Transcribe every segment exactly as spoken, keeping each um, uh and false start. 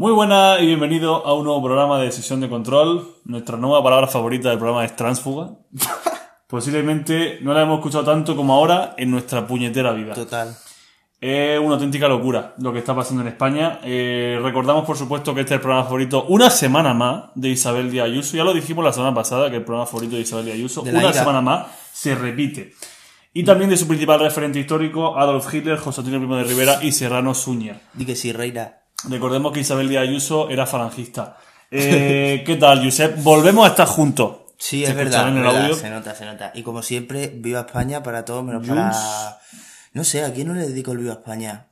Muy buenas y bienvenidos a un nuevo programa de Sesión de Control. Nuestra nueva palabra favorita del programa es tránsfuga. Posiblemente no la hemos escuchado tanto como ahora en nuestra puñetera vida. Total. Es una auténtica locura lo que está pasando en España. Eh, recordamos, por supuesto, que este es el programa favorito una semana más de Isabel Díaz Ayuso. Ya lo dijimos la semana pasada, que el programa favorito de Isabel Díaz Ayuso una semana más se repite. Y también de su principal referente histórico, Adolf Hitler, José Primo de Rivera y Serrano Suñer. Di que sí, reina. Recordemos que Isabel Díaz Ayuso era falangista. Eh, ¿Qué tal, Josep? Volvemos a estar juntos. Sí, es verdad, verdad se nota, se nota. Y como siempre, viva España para todos, menos Jus. para... No sé, ¿a quién no le dedico el viva España?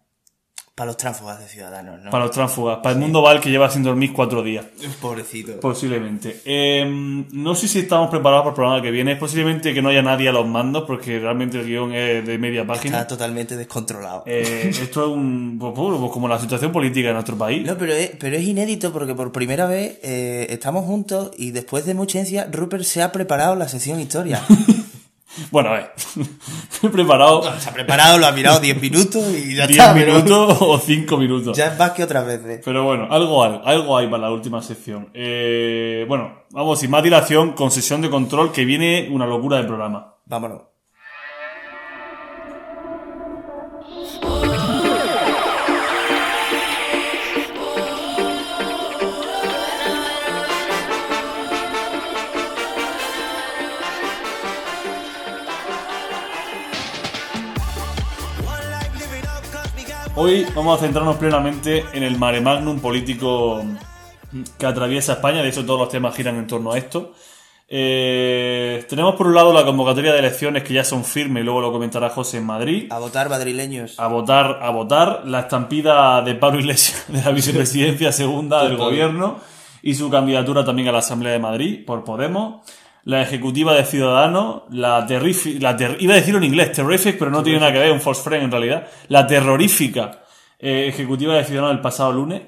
Para los tránsfugas de Ciudadanos, ¿no? Para los tránsfugas, para sí. El Mundoval, que lleva sin dormir cuatro días. Pobrecito. Posiblemente. Eh, no sé si estamos preparados para el programa que viene. Es posiblemente que no haya nadie a los mandos, porque realmente el guión es de media página. Está totalmente descontrolado. Eh, esto es un pues, pues, como la situación política de nuestro país. No, pero es, pero es inédito, porque por primera vez eh, estamos juntos y después de mucha ansia, Rupert se ha preparado la sección historia. Bueno, a ver, he preparado... Bueno, se ha preparado, lo ha mirado diez minutos y ya está. diez minutos pero... o cinco minutos. Ya es más que otras veces. Pero bueno, algo hay, algo hay para la última sección. Eh, bueno, vamos, sin más dilación, con Sesión de Control, que viene una locura de programa. Vámonos. Hoy vamos a centrarnos plenamente en el mare magnum político que atraviesa España. De hecho, todos los temas giran en torno a esto. Eh, tenemos por un lado la convocatoria de elecciones, que ya son firmes, luego lo comentará José en Madrid. A votar, madrileños. A votar, a votar. La estampida de Pablo Iglesias de la vicepresidencia segunda del gobierno y su candidatura también a la Asamblea de Madrid por Podemos. La ejecutiva de Ciudadanos, la terrific, la ter, iba a decirlo en inglés, terrific, pero no terrific. Tiene nada que ver, un false friend en realidad, la terrorífica eh, ejecutiva de Ciudadanos el pasado lunes.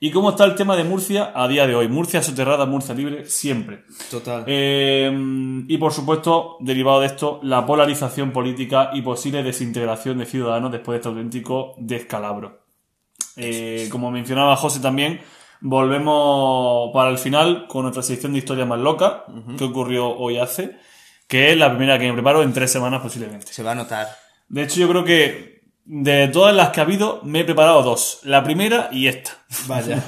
¿Y cómo está el tema de Murcia a día de hoy? Murcia soterrada, Murcia libre, siempre. Total. Eh, y por supuesto, derivado de esto, la polarización política y posible desintegración de Ciudadanos después de este auténtico descalabro. Eh, como mencionaba José también, volvemos para el final con nuestra sección de historia más loca, uh-huh. que ocurrió hoy hace, que es la primera que me preparo en tres semanas posiblemente. Se va a notar. De hecho, yo creo que de todas las que ha habido, me he preparado dos. La primera y esta. Vaya.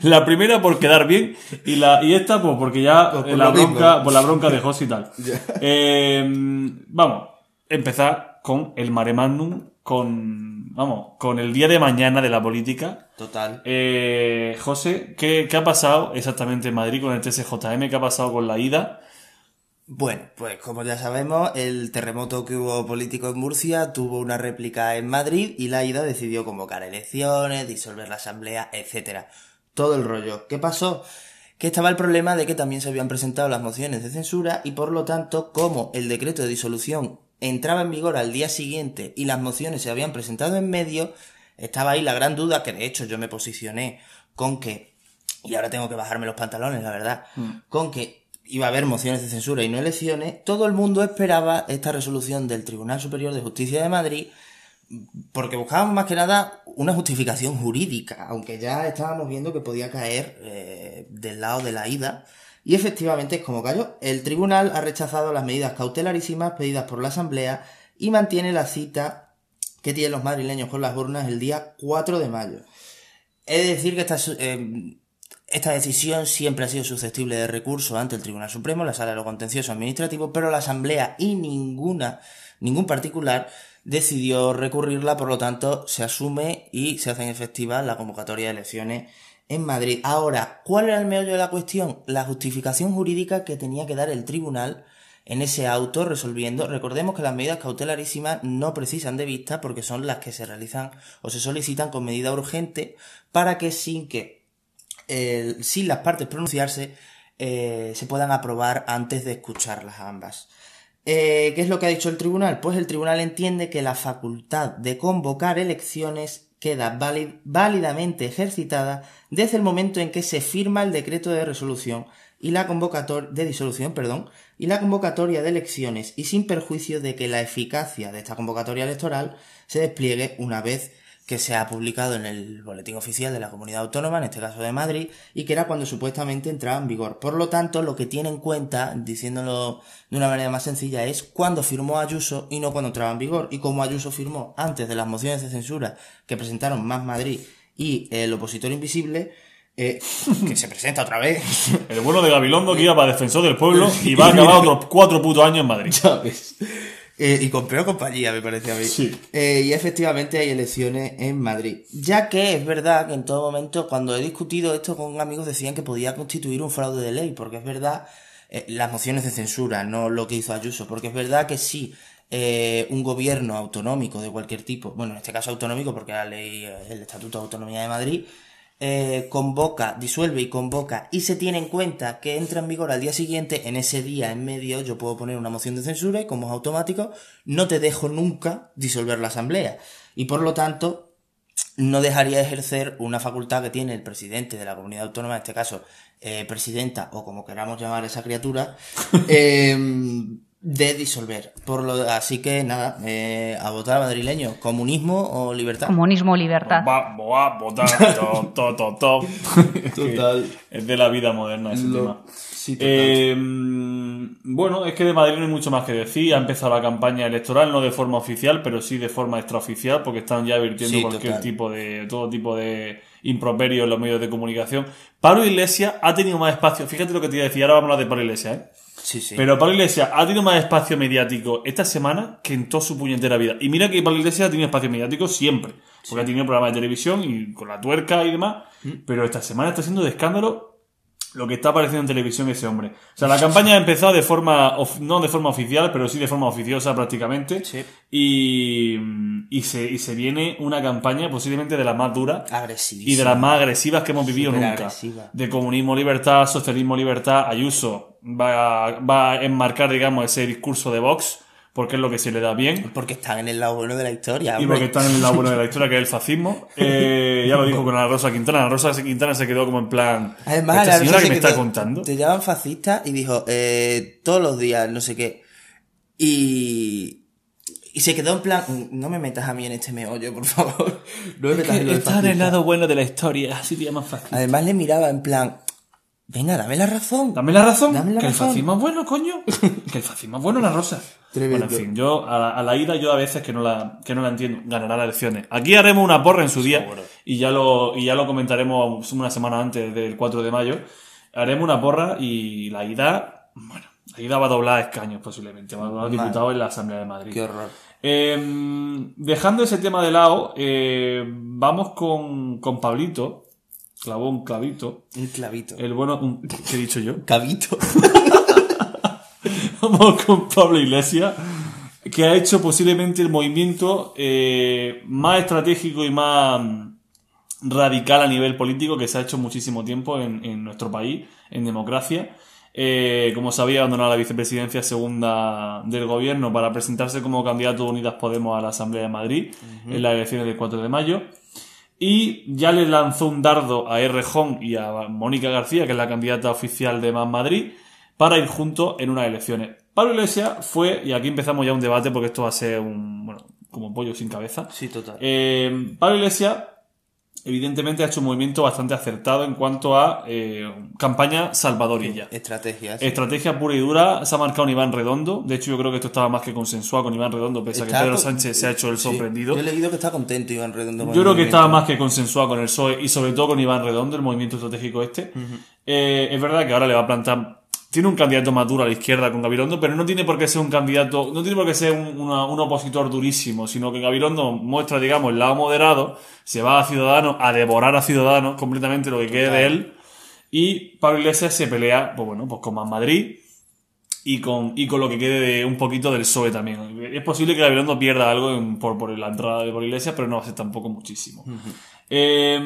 La primera por quedar bien y la y esta pues porque ya pues por la bronca mismo. Por la bronca de José y tal. eh, vamos, empezar con el mare magnum, con... Vamos, con el día de mañana de la política. Total. Eh, José, ¿qué, ¿qué ha pasado exactamente en Madrid con el T C J M? ¿Qué ha pasado con la IDA? Bueno, pues como ya sabemos, el terremoto que hubo político en Murcia tuvo una réplica en Madrid y la IDA decidió convocar elecciones, disolver la asamblea, etcétera. Todo el rollo. ¿Qué pasó? Que estaba el problema de que también se habían presentado las mociones de censura y por lo tanto, como el decreto de disolución entraba en vigor al día siguiente y las mociones se habían presentado en medio, estaba ahí la gran duda, que de hecho yo me posicioné con que, y ahora tengo que bajarme los pantalones, la verdad, mm. con que iba a haber mociones de censura y no elecciones. Todo el mundo esperaba esta resolución del Tribunal Superior de Justicia de Madrid porque buscábamos más que nada una justificación jurídica, aunque ya estábamos viendo que podía caer eh, del lado de la IDA. Y efectivamente es como cayó. El tribunal ha rechazado las medidas cautelarísimas pedidas por la Asamblea y mantiene la cita que tienen los madrileños con las urnas el día cuatro de mayo. Es de decir que esta, eh, esta decisión siempre ha sido susceptible de recurso ante el Tribunal Supremo, la Sala de lo Contencioso Administrativo, pero la Asamblea y ninguna, ningún particular decidió recurrirla, por lo tanto se asume y se hace efectiva la convocatoria de elecciones en Madrid. Ahora, ¿cuál era el meollo de la cuestión? La justificación jurídica que tenía que dar el tribunal en ese auto resolviendo. Recordemos que las medidas cautelarísimas no precisan de vista porque son las que se realizan o se solicitan con medida urgente para que sin que eh, sin las partes pronunciarse eh, se puedan aprobar antes de escucharlas ambas. Eh, ¿Qué es lo que ha dicho el tribunal? Pues el tribunal entiende que la facultad de convocar elecciones queda valid- válidamente ejercitada desde el momento en que se firma el decreto de resolución y la convocator- de disolución, perdón, y la convocatoria de elecciones y sin perjuicio de que la eficacia de esta convocatoria electoral se despliegue una vez que se ha publicado en el Boletín Oficial de la Comunidad Autónoma, en este caso de Madrid, y que era cuando supuestamente entraba en vigor. Por lo tanto, lo que tiene en cuenta, diciéndolo de una manera más sencilla, es cuando firmó Ayuso y no cuando entraba en vigor. Y como Ayuso firmó antes de las mociones de censura que presentaron Más Madrid y el opositor invisible, eh, que se presenta otra vez. El bueno de Gabilondo, que iba para defensor del pueblo y va a acabar otros cuatro putos años en Madrid. ¿Sabes? Eh, y con peor compañía, me parece a mí. Sí. Eh, y efectivamente hay elecciones en Madrid. Ya que es verdad que en todo momento, cuando he discutido esto con amigos, decían que podía constituir un fraude de ley, porque es verdad, eh, las mociones de censura, no lo que hizo Ayuso, porque es verdad que sí, eh, un gobierno autonómico de cualquier tipo, bueno, en este caso autonómico, porque la ley, el Estatuto de Autonomía de Madrid, eh, convoca, disuelve y convoca, y se tiene en cuenta que entra en vigor al día siguiente, en ese día, en medio, yo puedo poner una moción de censura y como es automático, no te dejo nunca disolver la asamblea. Y por lo tanto, no dejaría de ejercer una facultad que tiene el presidente de la comunidad autónoma, en este caso, eh, presidenta, o como queramos llamar a esa criatura, eh, de disolver. Por lo así que nada, eh, a votar madrileño, comunismo o libertad. Comunismo o libertad. Vamos a votar. Top, top, top. Total. Es de la vida moderna ese Lo... tema. Sí, total. Eh, bueno, es que de Madrid no hay mucho más que decir. Ha empezado la campaña electoral, no de forma oficial, pero sí de forma extraoficial, porque están ya advirtiendo sí, cualquier total. tipo de, todo tipo de improperios en los medios de comunicación. Pablo Iglesias ha tenido más espacio. Fíjate lo que te iba a decir, ahora vamos a hablar de Pablo Iglesias, ¿eh? Sí, sí. Pero Pablo Iglesias ha tenido más espacio mediático esta semana que en toda su puñetera vida. Y mira que Pablo Iglesias ha tenido espacio mediático siempre, porque sí. ha tenido programas de televisión y con la tuerca y demás. Pero esta semana está siendo de escándalo lo que está apareciendo en televisión ese hombre. O sea, la campaña ha empezado de forma, no de forma oficial, pero sí de forma oficiosa prácticamente. Sí. Y, y, se, y se viene una campaña posiblemente de las más duras y de las más agresivas que hemos vivido nunca. Agresiva. De comunismo, libertad, socialismo, libertad, Ayuso. Va a, va a enmarcar, digamos, ese discurso de Vox, porque es lo que se le da bien. Porque están en el lado bueno de la historia. Hombre. Y porque están en el lado bueno de la historia, que es el fascismo. Eh, ya lo dijo con la Rosa Quintana. La Rosa Quintana se quedó como en plan... Además, ¿esta la señora que se me quedó, está contando? Te llaman fascista y dijo, eh, todos los días, no sé qué. Y... Y se quedó en plan, no me metas a mí en este meollo, por favor. No me metas en lo de fascista. Está en el lado bueno de la historia, así te llaman fascista. Además le miraba en plan... Venga, dame la razón. Dame la razón. Dame la que razón. El fascismo es bueno, coño. Que el fascismo es bueno, la Rosa. Tremendo. Bueno, en fin, yo a la, a la ida yo a veces que no la que no la entiendo. Ganará las elecciones. Aquí haremos una porra en su día. Seguro. Y ya lo y ya lo comentaremos una semana antes del cuatro de mayo. Haremos una porra y la ida, bueno, la ida va a doblar escaños posiblemente. Va a doblar diputados en la Asamblea de Madrid. Qué horror. Eh, dejando ese tema de lado, eh, vamos con con Pablito. Clavó un clavito. Un clavito. El bueno... Un, ¿Qué he dicho yo? Clavito. Vamos con Pablo Iglesias, que ha hecho posiblemente el movimiento eh, más estratégico y más radical a nivel político que se ha hecho muchísimo tiempo en, en nuestro país, en democracia. Eh, como sabía, abandonó la vicepresidencia segunda del gobierno para presentarse como candidato de Unidas Podemos a la Asamblea de Madrid uh-huh. en las elecciones del cuatro de mayo. Y ya le lanzó un dardo a Errejón y a Mónica García, que es la candidata oficial de Más Madrid, para ir juntos en unas elecciones. Pablo Iglesias fue, y aquí empezamos ya un debate porque esto va a ser un, bueno, como un pollo sin cabeza. Sí, total. Eh, Pablo Iglesias, evidentemente, ha hecho un movimiento bastante acertado en cuanto a eh, campaña salvadorilla. Estrategia. Sí. Estrategia pura y dura. Se ha marcado un Iván Redondo. De hecho, yo creo que esto estaba más que consensuado con Iván Redondo, pese a que Pedro Sánchez se ha hecho el sorprendido. Sí. Yo he leído que está contento Iván Redondo. Con yo el creo movimiento. Que estaba más que consensuado con el P S O E y sobre todo con Iván Redondo, el movimiento estratégico este. Uh-huh. Eh, es verdad que ahora le va a plantar... Tiene un candidato más duro a la izquierda con Gabilondo, pero no tiene por qué ser un candidato... No tiene por qué ser un, una, un opositor durísimo, sino que Gabilondo muestra, digamos, el lado moderado, se va a Ciudadanos, a devorar a Ciudadanos completamente lo que quede de él, y Pablo Iglesias se pelea, pues bueno, pues con Más Madrid y con, y con lo que quede de un poquito del P S O E también. Es posible que Gabilondo pierda algo en, por, por la entrada de Pablo Iglesias, pero no va a ser tampoco muchísimo. Uh-huh. Eh,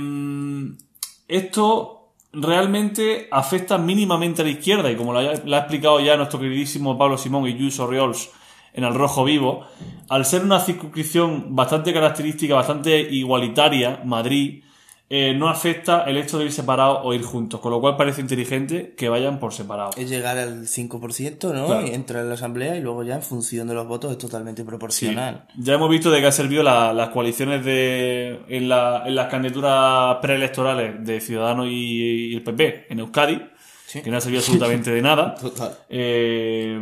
esto... realmente afecta mínimamente a la izquierda y como lo ha, lo ha explicado ya nuestro queridísimo Pablo Simón y Lluís Orriols en Al Rojo Vivo, al ser una circunscripción bastante característica, bastante igualitaria, Madrid, eh, no afecta el hecho de ir separados o ir juntos, con lo cual parece inteligente que vayan por separado. Es llegar al cinco por ciento, ¿no? Claro. Y entrar en la asamblea y luego ya en función de los votos es totalmente proporcional. Sí. Ya hemos visto de que ha servido la, las coaliciones de en, la, en las candidaturas preelectorales de Ciudadanos y, y el P P en Euskadi, ¿sí? Que no ha servido absolutamente de nada. Total. Eh,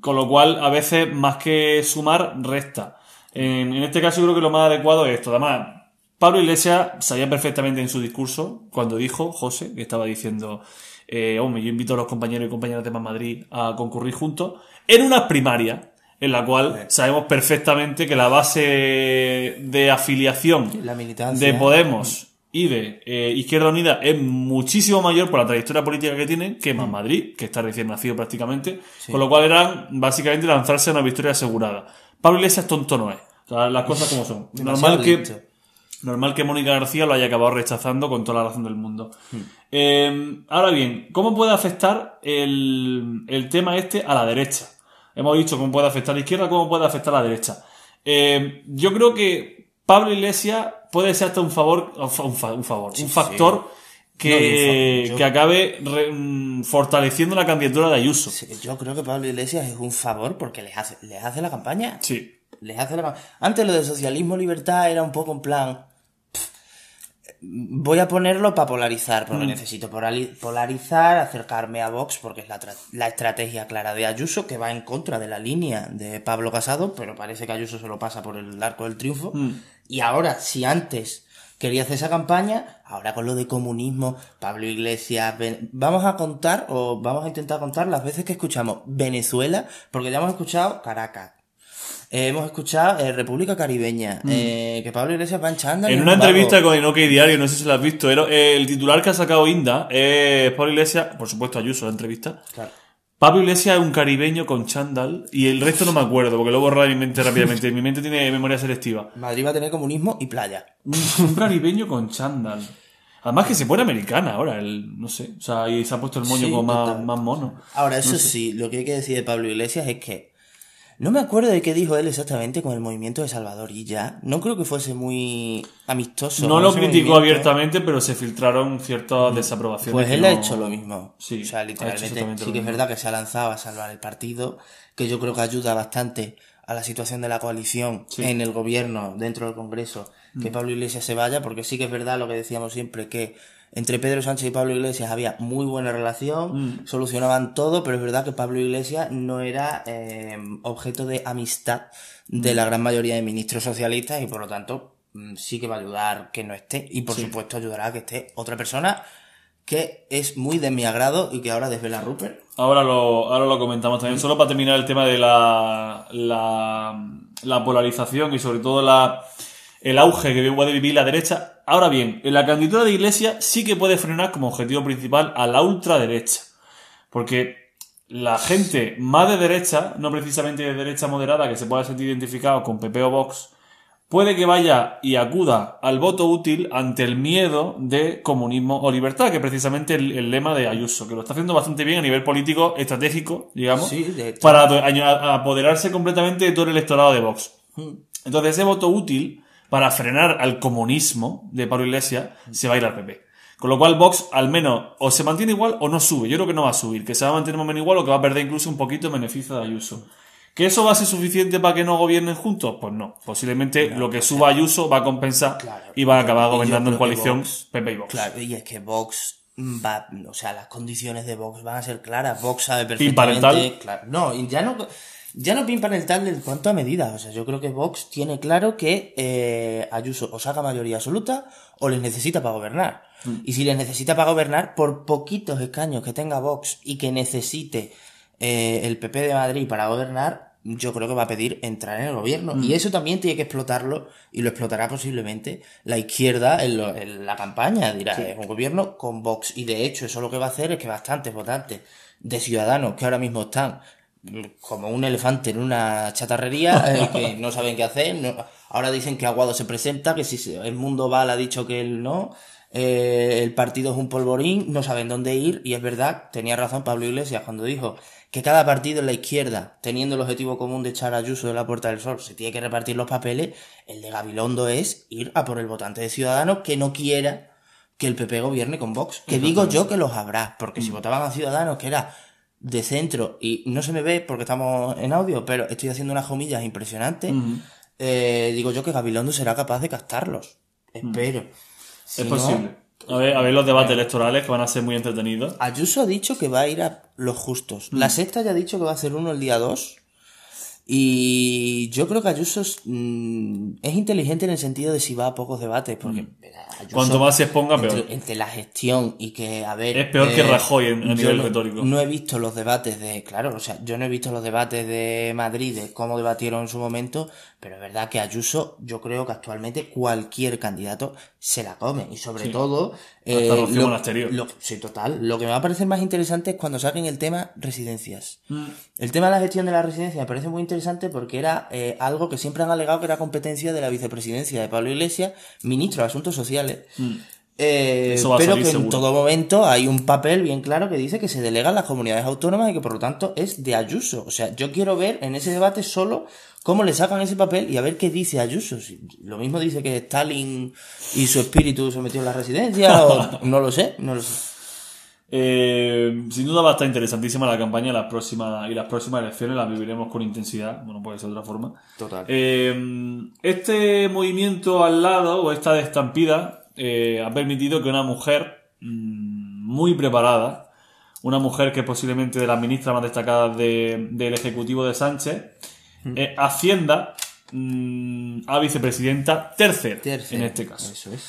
con lo cual, a veces, más que sumar, resta. En, en este caso, yo creo que lo más adecuado es esto. Además, Pablo Iglesias sabía perfectamente en su discurso, cuando dijo, José, que estaba diciendo, eh, hombre, yo invito a los compañeros y compañeras de Más Madrid a concurrir juntos, en una primaria, en la cual sabemos perfectamente que la base de afiliación de Podemos y de eh, Izquierda Unida es muchísimo mayor por la trayectoria política que tienen que Más Madrid, que está recién nacido prácticamente, sí. Con lo cual eran básicamente lanzarse a una victoria asegurada. Pablo Iglesias tonto no es, o sea, las cosas como son. Normal que... Normal que Mónica García lo haya acabado rechazando con toda la razón del mundo. Mm. Eh, ahora bien, ¿cómo puede afectar el, el tema este a la derecha? Hemos dicho cómo puede afectar a la izquierda, cómo puede afectar a la derecha. Eh, yo creo que Pablo Iglesias puede ser hasta un favor, un, fa, un favor, sí, un factor sí. que, no, yo... que acabe re, fortaleciendo la candidatura de Ayuso. Sí, yo creo que Pablo Iglesias es un favor porque les hace, les hace la campaña. Sí. Les hace la... Antes lo de socialismo libertad era un poco en plan pff, voy a ponerlo para polarizar porque mm. necesito polarizar, acercarme a Vox porque es la, tra- la estrategia clara de Ayuso que va en contra de la línea de Pablo Casado, pero parece que Ayuso se lo pasa por el arco del triunfo. Mm. Y ahora, si antes quería hacer esa campaña, ahora con lo de comunismo, Pablo Iglesias... Ven... Vamos a contar o vamos a intentar contar las veces que escuchamos Venezuela, porque ya hemos escuchado Caracas. Eh, hemos escuchado eh, República Caribeña, mm. eh, que Pablo Iglesias va en chándal. En una un entrevista con el OK Diario, no sé si la has visto, pero, eh, el titular que ha sacado Inda es eh, Pablo Iglesias, por supuesto Ayuso, la entrevista. Claro. Pablo Iglesias es un caribeño con chándal y el resto no me acuerdo, porque lo he borrado de mi mente rápidamente. Mi mente tiene memoria selectiva. Madrid va a tener comunismo y playa. Un caribeño con chándal. Además que se pone americana ahora, el, no sé, o sea, y se ha puesto el moño sí, con más, más mono. Ahora, eso no sé. Sí, lo que hay que decir de Pablo Iglesias es que no me acuerdo de qué dijo él exactamente con el movimiento de Salvador y ya. No creo que fuese muy amistoso. No lo criticó movimiento. Abiertamente, pero se filtraron ciertas desaprobaciones. Pues él no... ha hecho lo mismo. Sí, o sea, literalmente. Sí que es verdad que se ha lanzado a salvar el partido, que yo creo que ayuda bastante a la situación de la coalición sí. en el gobierno, dentro del Congreso, que mm. Pablo Iglesias se vaya, porque sí que es verdad lo que decíamos siempre, que entre Pedro Sánchez y Pablo Iglesias había muy buena relación, mm. solucionaban todo, pero es verdad que Pablo Iglesias no era eh, objeto de amistad de mm. la gran mayoría de ministros socialistas y por lo tanto sí que va a ayudar que no esté y por sí. supuesto ayudará a que esté otra persona que es muy de mi agrado y que ahora desvela Rupert. Ahora lo, ahora lo comentamos también, mm. solo para terminar el tema de la, la, la polarización y sobre todo la... el auge que va a vivir la derecha. Ahora bien, la candidatura de Iglesias sí que puede frenar como objetivo principal a la ultraderecha. Porque la gente más de derecha, no precisamente de derecha moderada, que se pueda sentir identificado con P P o Vox, puede que vaya y acuda al voto útil ante el miedo de comunismo o libertad, que es precisamente el, el lema de Ayuso, que lo está haciendo bastante bien a nivel político, estratégico, digamos, sí, de hecho. Para apoderarse completamente de todo el electorado de Vox. Entonces, ese voto útil... para frenar al comunismo de Pablo Iglesias, se va a ir al P P. Con lo cual Vox al menos o se mantiene igual o no sube. Yo creo que no va a subir, que se va a mantener más o menos igual o que va a perder incluso un poquito en beneficio de Ayuso. ¿Que eso va a ser suficiente para que no gobiernen juntos? Pues no. Posiblemente claro, lo que suba claro. Ayuso va a compensar claro, y van a acabar gobernando en coalición Vox, P P y Vox. Claro, y es que Vox va... O sea, las condiciones de Vox van a ser claras. Vox sabe perfectamente... Claro, no, ya no... Ya no pimpan el tal en cuanto a medidas. O sea, yo creo que Vox tiene claro que eh, Ayuso o saca mayoría absoluta o les necesita para gobernar. Mm. Y si les necesita para gobernar, por poquitos escaños que tenga Vox y que necesite eh, el P P de Madrid para gobernar, yo creo que va a pedir entrar en el gobierno. Mm. Y eso también tiene que explotarlo y lo explotará posiblemente la izquierda en, lo, en la campaña. Dirá, sí. Es un gobierno con Vox. Y de hecho, eso lo que va a hacer es que bastantes votantes de Ciudadanos que ahora mismo están... como un elefante en una chatarrería eh, que no saben qué hacer no, ahora dicen que Aguado se presenta, que si el Mundoval ha dicho que él no, eh, el partido es un polvorín, no saben dónde ir, y es verdad, tenía razón Pablo Iglesias cuando dijo que cada partido en la izquierda, teniendo el objetivo común de echar a Ayuso de la Puerta del Sol, se tiene que repartir los papeles. El de Gabilondo es ir a por el votante de Ciudadanos que no quiera que el P P gobierne con Vox, que no, digo no, yo no. que los habrá, porque mm. si votaban a Ciudadanos, que era de centro, y no se me ve porque estamos en audio, pero estoy haciendo unas comillas impresionantes, mm. eh, digo yo que Gabilondo será capaz de captarlos, espero. Mm. Si es no, posible. A ver, a ver los debates eh. electorales, que van a ser muy entretenidos. Ayuso ha dicho que va a ir a los justos. Mm. La Sexta ya ha dicho que va a hacer uno el día dos. Y yo creo que Ayuso es, mm, es inteligente en el sentido de si va a pocos debates, porque mm. Ayuso, cuanto más se exponga, peor. Entre, entre la gestión y que, a ver... Es peor eh, que Rajoy en, a nivel no, retórico. No he visto los debates de... Claro, o sea, yo no he visto los debates de Madrid, de cómo debatieron en su momento, pero es verdad que Ayuso, yo creo que actualmente cualquier candidato se la come. Y sobre sí. todo... Eh, lo, lo, sí, total. Lo que me va a parecer más interesante es cuando saquen el tema residencias. Mm. El tema de la gestión de las residencias me parece muy interesante porque era eh, algo que siempre han alegado que era competencia de la vicepresidencia de Pablo Iglesias, ministro de Asuntos Sociales. Mm. Eh, pero que en seguro. todo momento hay un papel bien claro que dice que se delegan las comunidades autónomas y que por lo tanto es de Ayuso. O sea, yo quiero ver en ese debate solo cómo le sacan ese papel y a ver qué dice Ayuso. Si lo mismo dice que Stalin y su espíritu se metió en la residencia, o no lo sé, no lo sé. Eh, sin duda va a estar interesantísima la campaña, las próximas, y las próximas elecciones las viviremos con intensidad, bueno, puede ser de otra forma. Total. Eh, este movimiento al lado, o esta estampida, Eh, ha permitido que una mujer mmm, muy preparada, una mujer que es posiblemente de las ministras más destacadas de, del Ejecutivo de Sánchez, eh, ascienda mmm, a vicepresidenta tercera, en este caso. Eso es.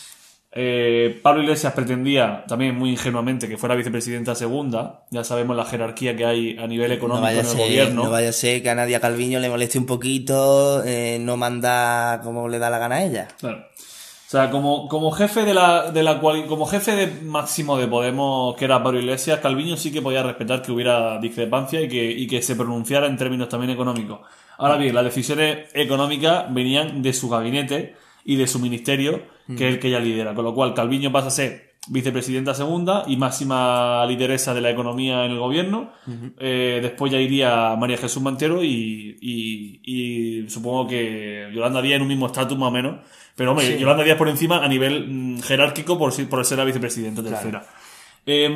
Eh, Pablo Iglesias pretendía también muy ingenuamente que fuera vicepresidenta segunda. Ya sabemos la jerarquía que hay a nivel económico no en el ser, gobierno. No vaya a ser que a Nadia Calviño le moleste un poquito, eh, no manda como le da la gana a ella. Claro. O sea, como, como jefe de la, de la cual, como jefe de máximo de Podemos, que era Pablo Iglesias, Calviño sí que podía respetar que hubiera discrepancia y que, y que se pronunciara en términos también económicos. Ahora bien, las decisiones económicas venían de su gabinete y de su ministerio, que es el que ella lidera. Con lo cual, Calviño pasa a ser vicepresidenta segunda y máxima lideresa de la economía en el gobierno. Uh-huh. Eh, después ya iría María Jesús Montero y, y, y supongo que Yolanda Díaz en un mismo estatus más o menos. Pero hombre, sí. Yolanda Díaz por encima a nivel mm, jerárquico por, por ser la vicepresidenta tercera. Claro. Eh,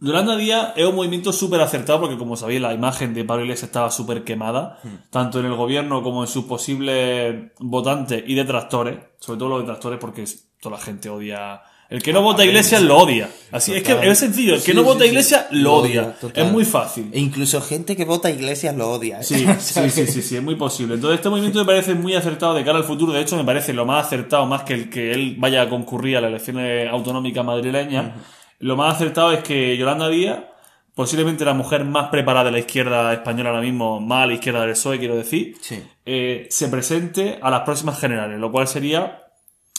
Yolanda Díaz es un movimiento súper acertado porque, como sabéis, la imagen de Pablo Iglesias estaba súper quemada, mm. tanto en el gobierno como en sus posibles votantes y detractores, sobre todo los detractores porque toda la gente odia... El que no vota a Iglesias lo odia. Así total. Es que es sencillo. El que sí, no vota a sí, Iglesias sí. lo odia. Total. Es muy fácil. E incluso gente que vota a Iglesias lo odia. ¿eh? Sí, sí, sí, sí, sí, es muy posible. Entonces este movimiento me parece muy acertado de cara al futuro. De hecho, me parece lo más acertado, más que el que él vaya a concurrir a las elecciones autonómicas madrileñas. Uh-huh. Lo más acertado es que Yolanda Díaz, posiblemente la mujer más preparada de la izquierda española ahora mismo, más a la izquierda del P S O E, quiero decir, sí. eh, se presente a las próximas generales. Lo cual sería,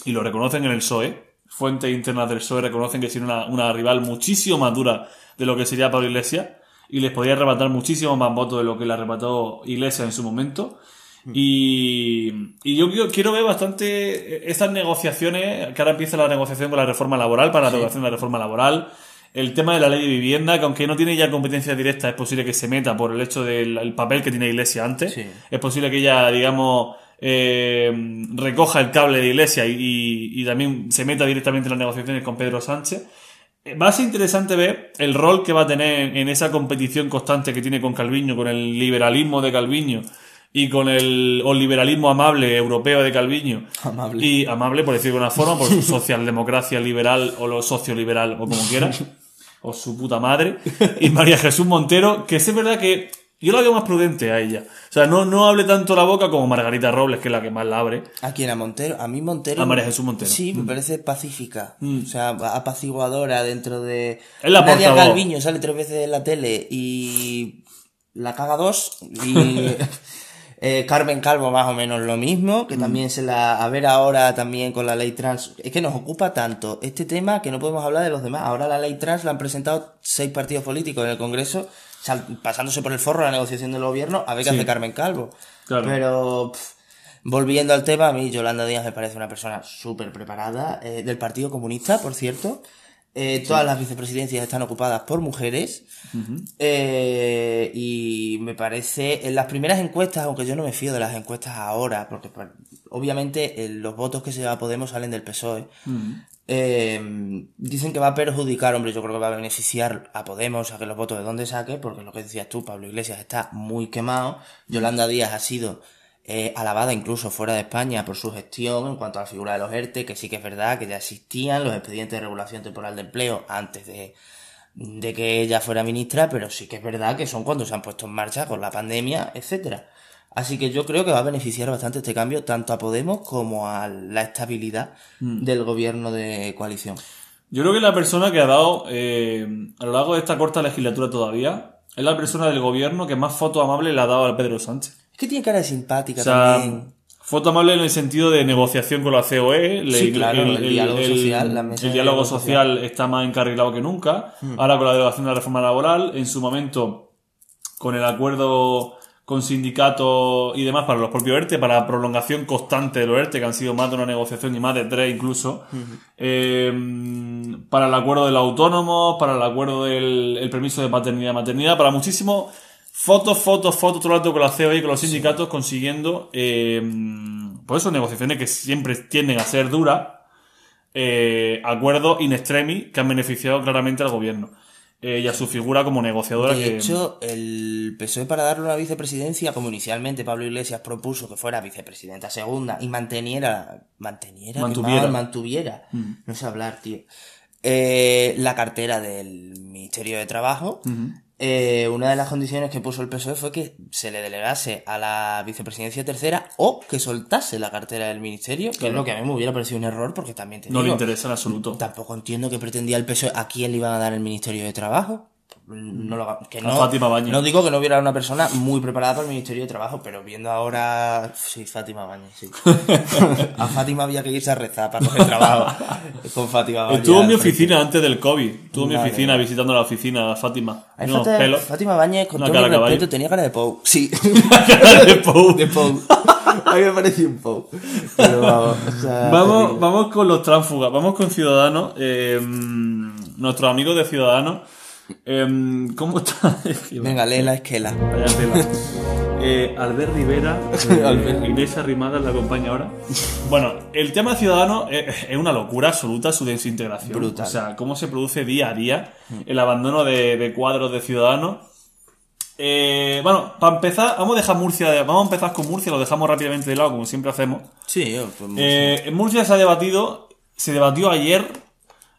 y lo reconocen en el P S O E, fuentes internas del P S O E reconocen que sería una, una rival muchísimo más dura de lo que sería Pablo Iglesias y les podría arrebatar muchísimo más votos de lo que le arrebató Iglesias en su momento. Y, y yo quiero, quiero ver bastante estas negociaciones, que ahora empieza la negociación con la reforma laboral, para la sí. derogación de la reforma laboral, el tema de la ley de vivienda, que aunque no tiene ya competencia directa, es posible que se meta por el hecho del el papel que tiene Iglesias antes. Sí. Es posible que ella, digamos... Eh, recoja el cable de Iglesias y, y, y también se meta directamente en las negociaciones con Pedro Sánchez. Va a ser interesante ver el rol que va a tener en esa competición constante que tiene con Calviño, con el liberalismo de Calviño y con el o liberalismo amable europeo de Calviño. Amable. Y amable, por decirlo de una forma, por socialdemocracia liberal o lo socioliberal o como quiera, o su puta madre. Y María Jesús Montero, que es verdad que yo la veo más prudente a ella. O sea, no, no hable tanto la boca como Margarita Robles, que es la que más la abre. ¿A quién? ¿A Montero? A mí Montero... A María Jesús Montero. Sí, mm. me parece pacífica. Mm. O sea, apaciguadora dentro de... Es la Nadia portavoz. Calviño sale tres veces en la tele y... La caga dos. Y... eh, Carmen Calvo más o menos lo mismo, que mm. también se la... A ver ahora también con la ley trans... Es que nos ocupa tanto este tema que no podemos hablar de los demás. Ahora la ley trans la han presentado seis partidos políticos en el Congreso... pasándose por el forro la negociación del gobierno a ver qué sí. hace Carmen Calvo. Claro. Pero pff, Volviendo al tema, a mí Yolanda Díaz me parece una persona súper preparada, eh, del Partido Comunista, por cierto. Eh, todas sí. las vicepresidencias están ocupadas por mujeres. Uh-huh. eh, y me parece, en las primeras encuestas, aunque yo no me fío de las encuestas ahora, porque obviamente eh, los votos que se lleva Podemos salen del P S O E, uh-huh. eh, dicen que va a perjudicar, hombre, yo creo que va a beneficiar a Podemos a que los votos de donde saque, porque lo que decías tú, Pablo Iglesias está muy quemado, Yolanda Díaz ha sido... Eh, alabada incluso fuera de España por su gestión en cuanto a la figura de los E R T E, que sí que es verdad que ya existían los expedientes de regulación temporal de empleo antes de, de que ella fuera ministra, pero sí que es verdad que son cuando se han puesto en marcha con la pandemia, etcétera. Así que yo creo que va a beneficiar bastante este cambio tanto a Podemos como a la estabilidad mm. del gobierno de coalición. Yo creo que la persona que ha dado eh, a lo largo de esta corta legislatura todavía es la persona del gobierno que más foto amable le ha dado a Pedro Sánchez. Es que tiene cara de simpática, o sea, también. Foto amable en el sentido de negociación con la C E O E. Sí, el, claro, el, el diálogo el, social. La mesa el diálogo social, social está más encarrilado que nunca. Hmm. Ahora con la derogación de la reforma laboral, en su momento con el acuerdo con sindicatos y demás para los propios E R T E, para la prolongación constante de los E R T E, que han sido más de una negociación y más de tres incluso. Hmm. Eh, para el acuerdo de los autónomos, para el acuerdo del el permiso de paternidad-maternidad, para muchísimos... Fotos, fotos, fotos, todo el rato con la C E O E y con los sindicatos, sí, consiguiendo, eh, pues eso, negociaciones que siempre tienden a ser duras, eh, acuerdos in extremis que han beneficiado claramente al gobierno eh, y a su figura como negociadora. De que... hecho, el P S O E, para darle una vicepresidencia, como inicialmente Pablo Iglesias propuso que fuera vicepresidenta segunda y manteniera, manteniera, mantuviera, mal, mantuviera. Mm. No sé hablar, tío, eh, la cartera del Ministerio de Trabajo. Mm-hmm. Eh, una de las condiciones que puso el P S O E fue que se le delegase a la vicepresidencia tercera o que soltase la cartera del ministerio, que claro, es lo que a mí me hubiera parecido un error, porque también te digo, no le interesa en absoluto. Tampoco entiendo que pretendía el P S O E, a quién le iban a dar el Ministerio de Trabajo. No lo, que no, Fátima Bañez. No digo que no hubiera una persona muy preparada para el Ministerio de Trabajo, pero viendo ahora... Sí, Fátima Bañez, sí. A Fátima había que irse a rezar para los de trabajo. Con Fátima Bañez. Estuvo en mi oficina antes del COVID. Estuvo en mi oficina, visitando la oficina, Fátima. No, Fátima, Fátima Bañez, con todo mi respeto, caballo. Tenía cara de Pou. Sí. Cara de Pou. De Pou. A mí me pareció un Pou. Pero vamos, o sea, vamos, vamos con los tránsfugas. Vamos con Ciudadanos. Eh, nuestros amigos de Ciudadanos. Eh, ¿Cómo está? Venga, lee la esquela. eh, Albert Rivera, eh, Inés Arrimadas la acompaña ahora. Bueno, el tema Ciudadano es, es una locura absoluta, su desintegración. Brutal. O sea, cómo se produce día a día el abandono de, de cuadros de Ciudadanos. Eh, bueno, para empezar, vamos a dejar Murcia, vamos a empezar con Murcia, lo dejamos rápidamente de lado, como siempre hacemos. Sí, pues Murcia. Eh, en Murcia se ha debatido, se debatió ayer.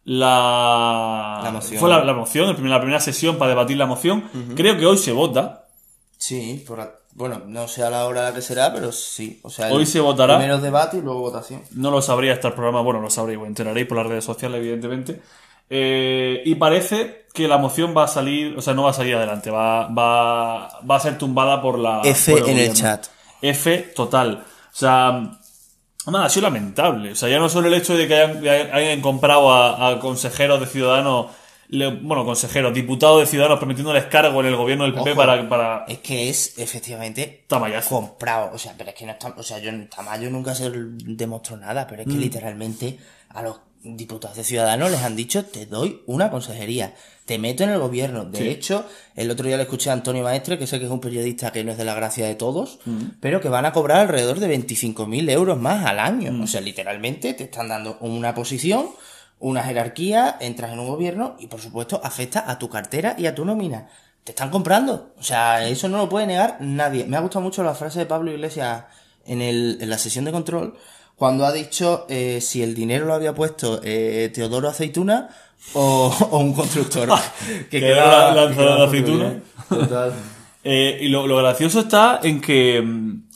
La, la moción. Fue la, la moción, la primera, la primera sesión para debatir la moción. Uh-huh. Creo que hoy se vota. Sí, por, bueno, no sé a la hora que será, pero sí. O sea, hoy se votará. Primero debate y luego votación. No lo sabría hasta el programa, bueno, lo sabréis, bueno, enteraréis por las redes sociales, evidentemente. Eh, y parece que la moción va a salir, o sea, no va a salir adelante, va, va, va a ser tumbada por la. F por el en gobierno. El chat. F total. O sea. Nada, ha sido lamentable. O sea, ya no solo el hecho de que hayan, hayan comprado a, a consejeros de Ciudadanos, le, bueno, consejeros, diputados de Ciudadanos, permitiéndoles cargo en el gobierno del P P. Ojo, para, para... Es que es, efectivamente, Tamayazo. Comprado. O sea, pero es que no está... O sea, yo Tamayo nunca se demostró nada, pero es que mm. literalmente a los diputados de Ciudadanos les han dicho, te doy una consejería, te meto en el gobierno. De sí. hecho, el otro día le escuché a Antonio Maestre, que sé que es un periodista que no es de la gracia de todos, uh-huh. pero que van a cobrar alrededor de veinticinco mil euros más al año. Uh-huh. O sea, literalmente te están dando una posición, una jerarquía, entras en un gobierno y, por supuesto, afecta a tu cartera y a tu nómina. Te están comprando. O sea, eso no lo puede negar nadie. Me ha gustado mucho la frase de Pablo Iglesias en, el, en la sesión de control, cuando ha dicho eh, si el dinero lo había puesto eh, Teodoro Aceituna o, o un constructor que quedaba lanzado la aceituna. Total. eh, y lo, lo gracioso está en que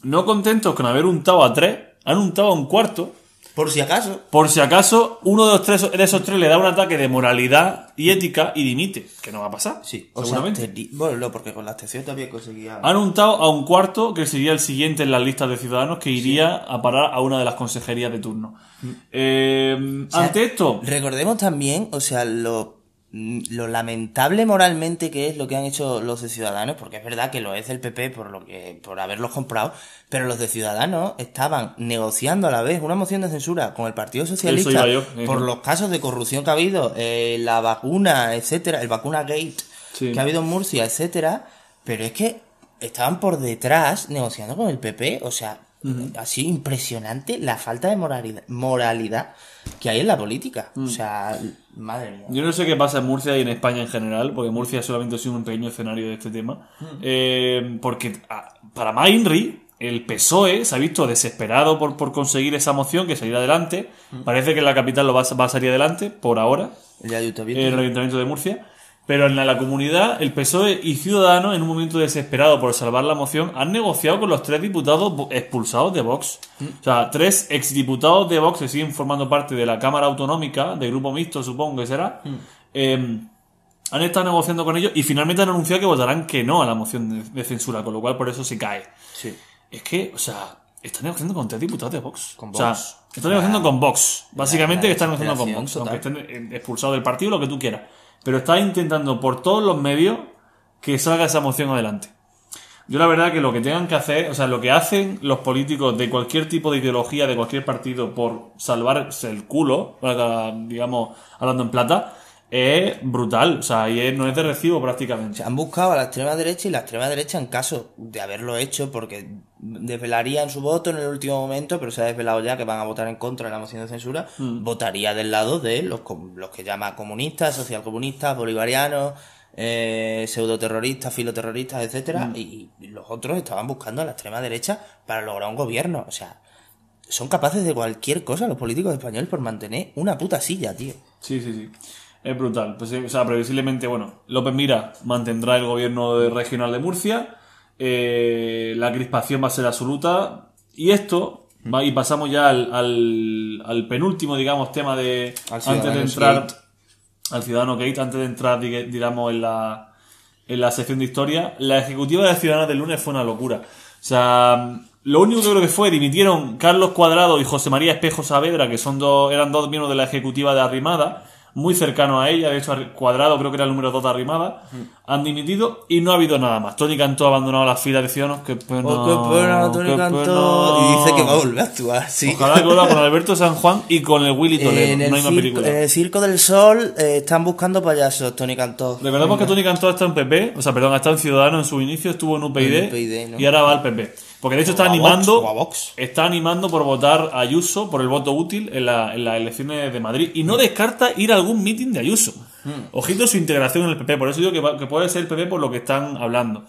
no contentos con haber untado a tres, han untado a un cuarto. Por si acaso. Por si acaso, uno de, los tres, de esos tres le da un ataque de moralidad y ética y dimite. Que no va a pasar. Sí, seguramente. O sea, te, bueno, no, porque con la abstención todavía conseguía... Han untado a un cuarto que sería el siguiente en las listas de Ciudadanos, que iría sí. a parar a una de las consejerías de turno. Mm. Eh, o sea, ante esto... Recordemos también, o sea, lo lo lamentable moralmente que es lo que han hecho los de Ciudadanos, porque es verdad que lo es el P P por lo que por haberlos comprado, pero los de Ciudadanos estaban negociando a la vez una moción de censura con el Partido Socialista por los casos de corrupción que ha habido, eh, la vacuna, etcétera, el vacuna gate sí. que ha habido en Murcia, etcétera, pero es que estaban por detrás negociando con el P P, o sea, uh-huh. ha sido impresionante la falta de moralidad, moralidad que hay en la política, uh-huh. o sea, madre mía. Yo no sé qué pasa en Murcia y en España en general, porque Murcia solamente ha sido un pequeño escenario de este tema, uh-huh. eh, porque a, para Mainri el P S O E se ha visto desesperado por, por conseguir esa moción que salir adelante, uh-huh. parece que en la capital lo va, va a salir adelante por ahora, el ayuntamiento, eh, el ayuntamiento de Murcia. Pero en la, la comunidad, el P S O E y Ciudadanos, en un momento desesperado por salvar la moción, han negociado con los tres diputados expulsados de Vox. O sea, tres exdiputados de Vox que siguen formando parte de la Cámara Autonómica, de Grupo Mixto, supongo que será, eh, han estado negociando con ellos y finalmente han anunciado que votarán que no a la moción de, de censura, con lo cual por eso se cae. Sí. Es que, o sea, están negociando con tres diputados de Vox. Con Vox. O sea, están negociando con Vox. Básicamente que están negociando con Vox, aunque estén expulsados del partido, lo que tú quieras. Pero está intentando por todos los medios que salga esa moción adelante. Yo la verdad que lo que tengan que hacer, o sea, lo que hacen los políticos de cualquier tipo de ideología, de cualquier partido, por salvarse el culo, digamos, hablando en plata, es brutal. O sea, y es, no es de recibo prácticamente. Se han buscado a la extrema derecha y la extrema derecha en caso de haberlo hecho, porque desvelarían su voto en el último momento, pero se ha desvelado ya que van a votar en contra de la moción de censura, mm. votaría del lado de los, los que llama comunistas, socialcomunistas, bolivarianos, eh, pseudoterroristas, filoterroristas, etcétera, mm. y, y los otros estaban buscando a la extrema derecha para lograr un gobierno. O sea, son capaces de cualquier cosa los políticos españoles por mantener una puta silla, tío. Sí, sí, sí. Es brutal. Pues, o sea, previsiblemente, bueno, López Mira mantendrá el gobierno regional de Murcia, eh, la crispación va a ser absoluta, y esto, va, y pasamos ya al, al, al penúltimo, digamos, tema de, antes de entrar, al Ciudadano Gate, antes de entrar, digamos, en la, en la sección de historia, la ejecutiva de Ciudadanos del lunes fue una locura. O sea, lo único que creo que fue, dimitieron Carlos Cuadrado y José María Espejo Saavedra, que son dos, eran dos miembros de la ejecutiva de Arrimada, muy cercano a ella, de hecho Cuadrado creo que era el número dos de Arrimada, mm. han dimitido y no ha habido nada más. Tony Cantó ha abandonado las filas de Ciudadanos, qué pena, oh, qué pena Tony qué Cantó, pena. Y dice que va a volver a actuar, sí. Ojalá que vuelva con Alberto San Juan y con el Willy Toledo, en no hay más película. En el Circo del Sol eh, están buscando payasos, Tony Cantó. Recordemos que Tony Cantó está en P P, o sea, perdón, está en Ciudadanos en su inicio, estuvo en U P y D, en U P y D, ¿no? Y ahora va al P P. Porque de hecho está animando, Vox, está animando por votar a Ayuso por el voto útil en, la, en las elecciones de Madrid. Y no descarta ir a algún mitin de Ayuso. Ojito su integración en el P P. Por eso digo que, va, que puede ser el P P por lo que están hablando.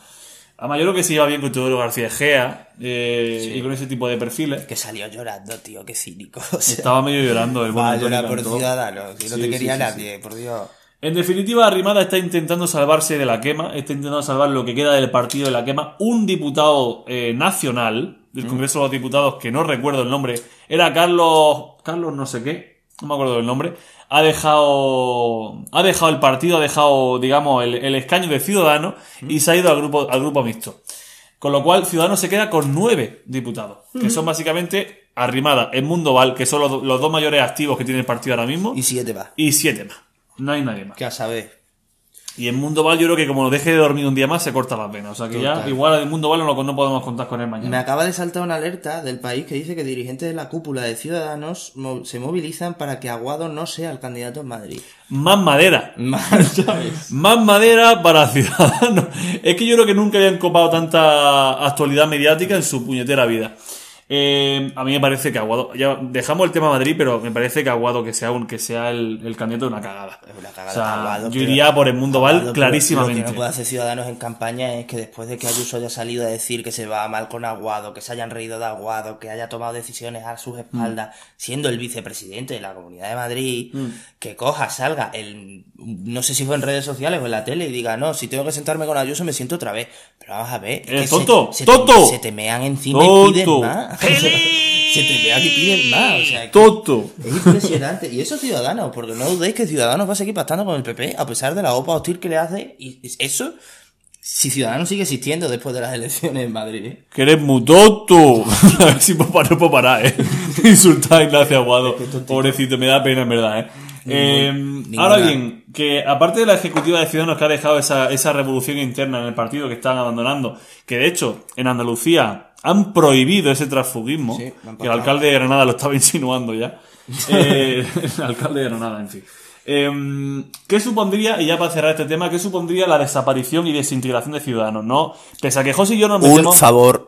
Además, yo creo que se lleva bien con Teodoro García Egea eh, sí. y con ese tipo de perfiles. Que salió llorando, tío, qué cínico. O sea, estaba medio llorando el momento. Va a llorar por Ciudadanos, que no sí, te quería sí, nadie, sí, sí. por Dios. En definitiva, Arrimada está intentando salvarse de la quema, está intentando salvar lo que queda del partido de la quema. Un diputado eh, nacional del Congreso de los Diputados, que no recuerdo el nombre, era Carlos, Carlos no sé qué, no me acuerdo del nombre, ha dejado, ha dejado el partido, ha dejado, digamos, el, el escaño de Ciudadanos y se ha ido al grupo, al grupo mixto. Con lo cual, Ciudadanos se queda con nueve diputados, que uh-huh. son básicamente Arrimada, el Mundoval, que son los, los dos mayores activos que tiene el partido ahora mismo. Y siete más. Y siete más. No hay nadie más. Que a saber. Y el Mundoval, yo creo que como lo deje de dormir un día más, se corta la pena. O sea que Total. ya, igual el Mundoval no, no podemos contar con él mañana. Me acaba de saltar una alerta del País que dice que dirigentes de la cúpula de Ciudadanos se movilizan para que Aguado no sea el candidato en Madrid. Más madera. Más, ¿sabes? Más madera para Ciudadanos. Es que yo creo que nunca habían copado tanta actualidad mediática en su puñetera vida. Eh, a mí me parece que Aguado, ya dejamos el tema Madrid, pero me parece que Aguado que sea un, que sea el, el candidato es una cagada. Es una cagada. O sea, Aguado, yo iría por el Mundoval clarísimamente. Lo que no puede hacer Ciudadanos en campaña es que después de que Ayuso haya salido a decir que se va mal con Aguado, que se hayan reído de Aguado, que haya tomado decisiones a sus espaldas, mm. siendo el vicepresidente de la Comunidad de Madrid, mm. que coja, salga, el, no sé si fue en redes sociales o en la tele y diga, no, si tengo que sentarme con Ayuso me siento otra vez. Pero vamos a ver. Es que tonto, se, se, tonto. Te, se te mean encima tonto. Y piden más. Se te vea que piden más, o sea, tonto. Es impresionante. Y eso Ciudadanos, porque no dudéis que Ciudadanos va a seguir pactando con el P P a pesar de la OPA hostil que le hace. Y eso, si Ciudadanos sigue existiendo después de las elecciones en Madrid, ¿eh? Que eres muy tonto. A ver si puedo parar, puedo parar, eh. Insultar a Ignacio Aguado. Pobrecito, me da pena en verdad, eh. Eh, ninguna. Ahora bien, que aparte de la ejecutiva de Ciudadanos que ha dejado esa, esa revolución interna en el partido que están abandonando, que de hecho en Andalucía han prohibido ese transfugismo, sí, que el alcalde de Granada lo estaba insinuando ya, eh, el alcalde de Granada, en fin. Eh, ¿Qué supondría, y ya para cerrar este tema, qué supondría la desaparición y desintegración de Ciudadanos? No, pese a que José y yo nos metemos... Un favor.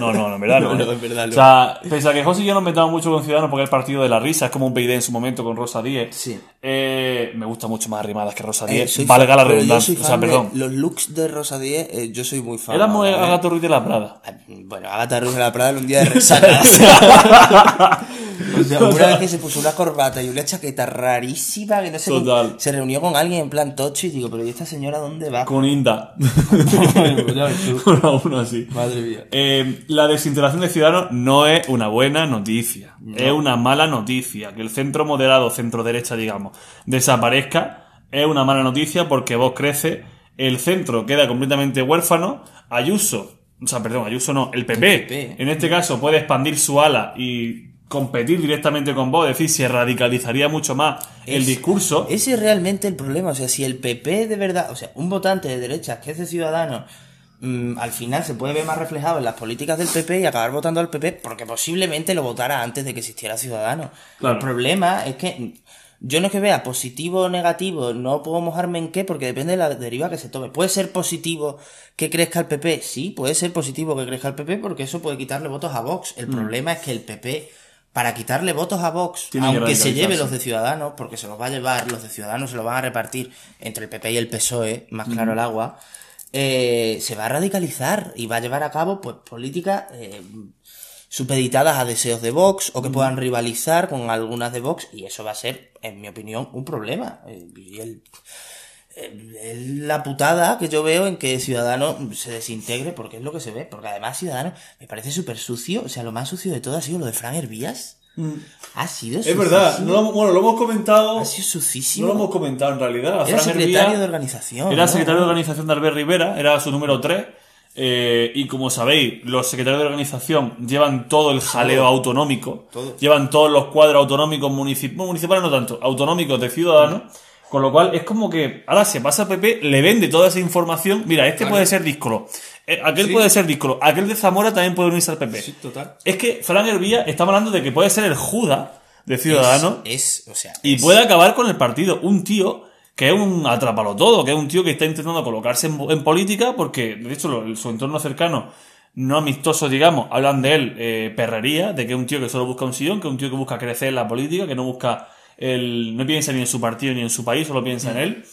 No, no, no, en verdad no. no, no en verdad, no. O sea, pese a que José y yo nos metamos mucho con Ciudadanos porque es el partido de la risa, es como un P I D en su momento con Rosa Díez. Sí. Eh, me gusta mucho más Arrimadas que Rosa Díez. Eh, Valga fan, la redundancia. O sea, perdón. De los looks de Rosa Díez, eh, yo soy muy fan. Éramos eh, Agata Ruiz de la Prada. Bueno, Agata Ruiz de la Prada en un día de resaca. O sea, una vez que se puso una corbata y una chaqueta rarísima que no sé. Total. Se reunió con alguien en plan tocho y digo, pero ¿y esta señora dónde va? Con Inda. Uno, uno así. Madre mía. Eh, la desintegración de Ciudadanos no es una buena noticia. No. Es una mala noticia. Que el centro moderado, centro derecha, digamos, desaparezca es una mala noticia porque Vox crece, el centro queda completamente huérfano, Ayuso, o sea, perdón, Ayuso no, el P P, el P P. En este caso puede expandir su ala y... competir directamente con Vox, es decir, se radicalizaría mucho más es, el discurso. Ese es realmente el problema, o sea, si el P P de verdad, o sea, un votante de derecha que es de Ciudadanos, mmm, al final se puede ver más reflejado en las políticas del P P y acabar votando al P P porque posiblemente lo votara antes de que existiera Ciudadanos. Claro. El problema es que yo no es que vea positivo o negativo, no puedo mojarme en qué porque depende de la deriva que se tome. Puede ser positivo que crezca el P P, sí, puede ser positivo que crezca el P P porque eso puede quitarle votos a Vox. El mm. problema es que el P P... para quitarle votos a Vox, tiene aunque se lleve los de Ciudadanos, porque se los va a llevar, los de Ciudadanos se los van a repartir entre el P P y el P S O E, más claro mm. el agua, eh, se va a radicalizar y va a llevar a cabo pues políticas eh, supeditadas a deseos de Vox o que mm. puedan rivalizar con algunas de Vox y eso va a ser, en mi opinión, un problema. Eh, y el... es la putada que yo veo en que Ciudadanos se desintegre porque es lo que se ve, porque además Ciudadanos me parece súper sucio, o sea, lo más sucio de todo ha sido lo de Fran Hervías. Mm. Ha sido es sucísimo. Verdad, no, bueno, lo hemos comentado. Ha sido sucísimo. No lo hemos comentado en realidad. Era Fran secretario Hervías, de organización. Era ¿no? secretario de organización de Albert Rivera, era su número tres. Eh, y como sabéis, los secretarios de organización llevan todo el jaleo todo, autonómico, todo. Llevan todos los cuadros autonómicos municip- municipales, no tanto, autonómicos de Ciudadanos. Mm. Con lo cual, es como que ahora se pasa a P P, le vende toda esa información. Mira, este vale. puede ser díscolo, aquel sí. puede ser díscolo, aquel de Zamora también puede unirse al P P. Sí, total. Es que Fran Hervías, estamos hablando de que puede ser el Judas de Ciudadanos. Es, es, o sea, y es. Puede acabar con el partido. Un tío que es un atrapalo todo, que es un tío que está intentando colocarse en, en política porque, de hecho, lo, su entorno cercano, no amistoso, digamos, hablan de él eh, perrería, de que es un tío que solo busca un sillón, que es un tío que busca crecer en la política, que no busca... Él no piensa ni en su partido ni en su país, solo piensa mm. en él.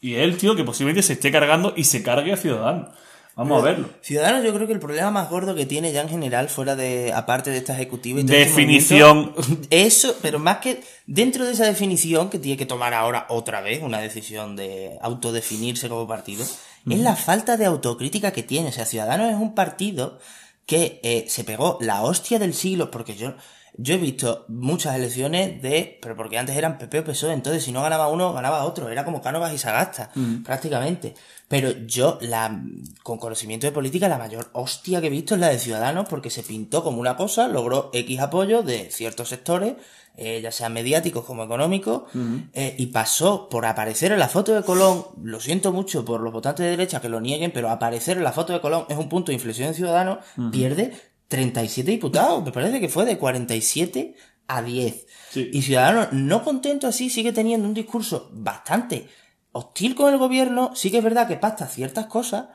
Y él, tío, que posiblemente se esté cargando y se cargue a Ciudadanos. Vamos Pero, a verlo. Ciudadanos, yo creo que el problema más gordo que tiene ya en general, fuera de, aparte de esta ejecutiva y todo definición. Eso, pero más que dentro de esa definición que tiene que tomar ahora otra vez, una decisión de autodefinirse como partido, mm. es la falta de autocrítica que tiene. O sea, Ciudadanos es un partido que eh, se pegó la hostia del siglo, porque yo... Yo he visto muchas elecciones de... Pero porque antes eran P P o P S O E, entonces si no ganaba uno, ganaba otro. Era como Cánovas y Sagasta, mm. prácticamente. Pero yo, la con conocimiento de política, la mayor hostia que he visto es la de Ciudadanos, porque se pintó como una cosa, logró X apoyo de ciertos sectores, eh, ya sean mediáticos como económicos, mm-hmm. eh, y pasó por aparecer en la foto de Colón, lo siento mucho por los votantes de derecha que lo nieguen, pero aparecer en la foto de Colón es un punto de inflexión en Ciudadanos, mm-hmm. pierde... treinta y siete diputados, me parece que fue de cuarenta y siete a diez. Sí. Y Ciudadanos, no contento así, sigue teniendo un discurso bastante hostil con el gobierno. Sí que es verdad que pacta ciertas cosas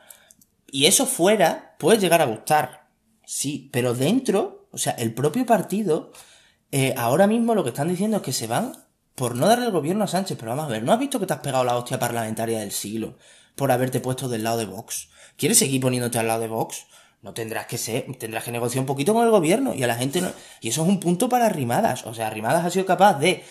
y eso fuera puede llegar a gustar. Sí, pero dentro, o sea, el propio partido, eh, ahora mismo lo que están diciendo es que se van por no darle el gobierno a Sánchez. Pero vamos a ver, ¿no has visto que te has pegado la hostia parlamentaria del siglo por haberte puesto del lado de Vox? ¿Quieres seguir poniéndote al lado de Vox? No tendrás que ser, tendrás que negociar un poquito con el gobierno y a la gente no. Y eso es un punto para Arrimadas. O sea, Arrimadas ha sido capaz de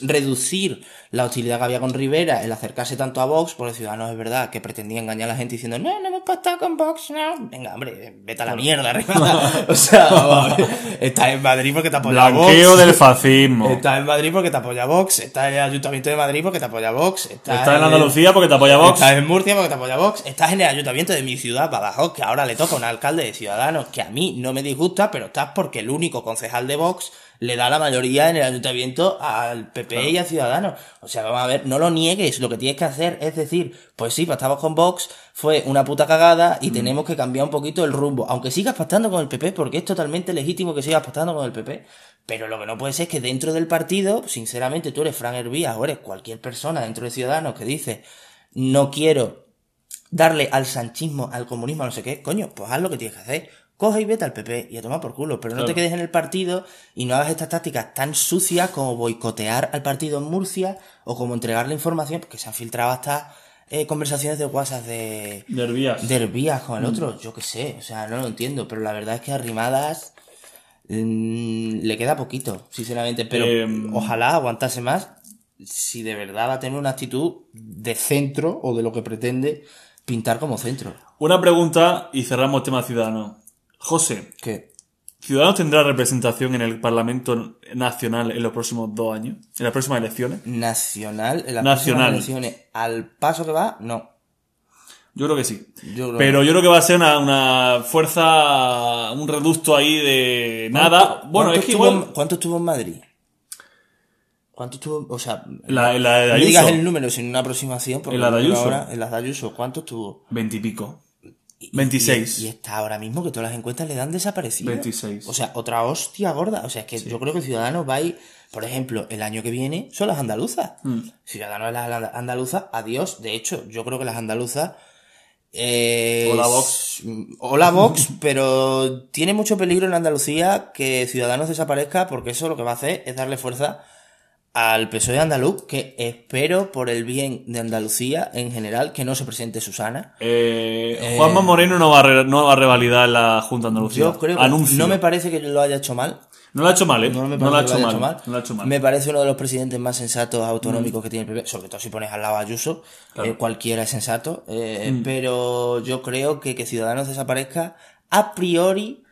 reducir la hostilidad que había con Rivera, el acercarse tanto a Vox, porque Ciudadanos es verdad que pretendía engañar a la gente diciendo, no, no hemos pactado con Vox, no. Venga, hombre, vete a la mierda, Arrimadas. O sea, vamos, estás en Madrid porque te apoya Vox. Blanqueo del fascismo. Estás en Madrid porque te apoya Vox. Estás en el Ayuntamiento de Madrid porque te apoya Vox. Estás, estás en Andalucía porque te apoya Vox. Estás en Murcia porque te apoya Vox. Estás en el Ayuntamiento de mi ciudad, Badajoz, que ahora le toca un alcalde de Ciudadanos, que a mí no me disgusta, pero estás porque el único concejal de Vox le da la mayoría en el ayuntamiento al P P, claro, y a Ciudadanos. O sea, vamos a ver, no lo niegues, lo que tienes que hacer es decir, pues sí, pactamos con Vox, fue una puta cagada y mm. tenemos que cambiar un poquito el rumbo. Aunque sigas pactando con el P P, porque es totalmente legítimo que sigas pactando con el P P, pero lo que no puede ser es que dentro del partido, sinceramente, tú eres Fran Hervías o eres cualquier persona dentro de Ciudadanos que dice, no quiero darle al sanchismo, al comunismo, no sé qué, coño, pues haz lo que tienes que hacer. Coge y vete al P P y a tomar por culo, pero no, claro, te quedes en el partido y no hagas estas tácticas tan sucias como boicotear al partido en Murcia o como entregarle información, porque se han filtrado hasta eh, conversaciones de WhatsApp de... De Hervías. De Hervías con el otro, mm. yo qué sé, o sea, no lo entiendo, pero la verdad es que Arrimadas mmm, le queda poquito, sinceramente, pero eh... ojalá aguantase más si de verdad va a tener una actitud de centro o de lo que pretende pintar como centro. Una pregunta y cerramos el tema Ciudadano. José, ¿qué? ¿Ciudadanos tendrá representación en el Parlamento Nacional en los próximos dos años? ¿En las próximas elecciones? Nacional, en las Nacional. próximas elecciones. Al paso que va, no. Yo creo que sí. Yo creo Pero que... yo creo que va a ser una, una fuerza, un reducto ahí de nada. Bueno, es que estuvo, igual... ¿Cuánto estuvo en Madrid? ¿Cuánto estuvo? O sea, la, la de Ayuso. No digas el número sin una aproximación. En la de Ayuso. Ahora, en las de Ayuso, ¿cuánto estuvo? Veintipico. veintiséis. Y, y está ahora mismo que todas las encuestas le dan desaparecido. veintiséis. O sea, otra hostia gorda. O sea, es que sí. Yo creo que Ciudadanos va a ir, por ejemplo, el año que viene son las andaluzas. Mm. Ciudadanos de las andaluzas, adiós. De hecho, yo creo que las andaluzas... Eh, hola Vox. Hola Vox, pero tiene mucho peligro en Andalucía que Ciudadanos desaparezca, porque eso lo que va a hacer es darle fuerza al P S O E andaluz, que espero por el bien de Andalucía en general que no se presente Susana. Eh, eh, Juanma Moreno no va, a re, no va a revalidar la Junta de Andalucía. Yo creo que Anuncio. No me parece que lo haya hecho mal. No lo ha hecho mal, ¿eh? No, me no lo ha hecho, hecho mal. No lo ha hecho mal. Me parece uno de los presidentes más sensatos autonómicos mm. que tiene el P P. Sobre todo si pones al lado a Ayuso. Claro. Eh, cualquiera es sensato. Eh, mm. Pero yo creo que que Ciudadanos desaparezca a priori,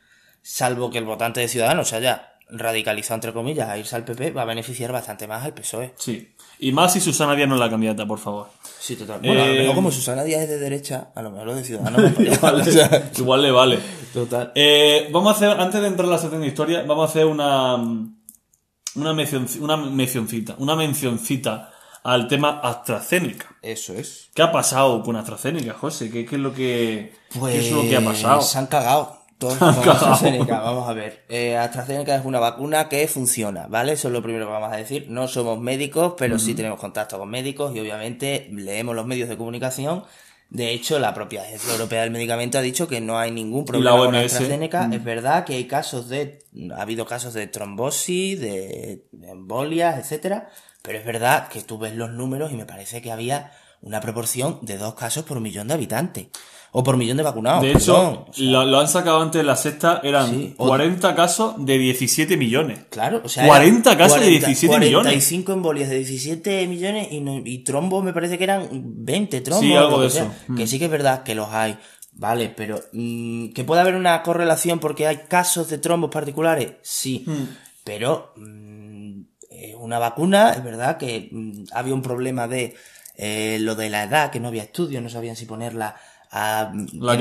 salvo que el votante de Ciudadanos haya radicalizado, entre comillas, a irse al P P, va a beneficiar bastante más al P S O E. Sí. Y más si Susana Díaz no es la candidata, por favor. Sí, total. Bueno, eh... a lo mejor como Susana Díaz es de derecha, a lo mejor los de Ciudadanos... igual, o sea... igual le vale. Total. Eh, vamos a hacer, antes de entrar a la sección de historia, vamos a hacer una una mencioncita, una mencioncita, una mencioncita al tema AstraZeneca. Eso es. ¿Qué ha pasado con AstraZeneca, José? ¿Qué, qué es lo que pues... ¿qué es lo que ha pasado? Se han cagado. Todo AstraZeneca, vamos a ver. Eh, AstraZeneca es una vacuna que funciona, ¿vale? Eso es lo primero que vamos a decir. No somos médicos, pero uh-huh. sí tenemos contacto con médicos y obviamente leemos los medios de comunicación. De hecho, la propia Agencia Europea del Medicamento ha dicho que no hay ningún problema con AstraZeneca. Uh-huh. Es verdad que hay casos de... Ha habido casos de trombosis, de, de embolias, etcétera. Pero es verdad que tú ves los números y me parece que había una proporción de dos casos por millón de habitantes. O por millón de vacunados. De hecho, o sea, lo, lo han sacado antes de la sexta, eran sí, cuarenta casos de diecisiete millones. Claro, o sea... cuarenta casos cuarenta, de diecisiete millones. cuarenta y cinco embolias de diecisiete millones y, no, y trombos me parece que eran veinte trombos. Sí, algo de sea. Eso. Mm. Que sí que es verdad que los hay, vale, pero... Mmm, ¿que puede haber una correlación porque hay casos de trombos particulares? Sí, mm. pero... Mmm, una vacuna, es verdad que mmm, había un problema de eh, lo de la edad, que no había estudios, no sabían si ponerla... a la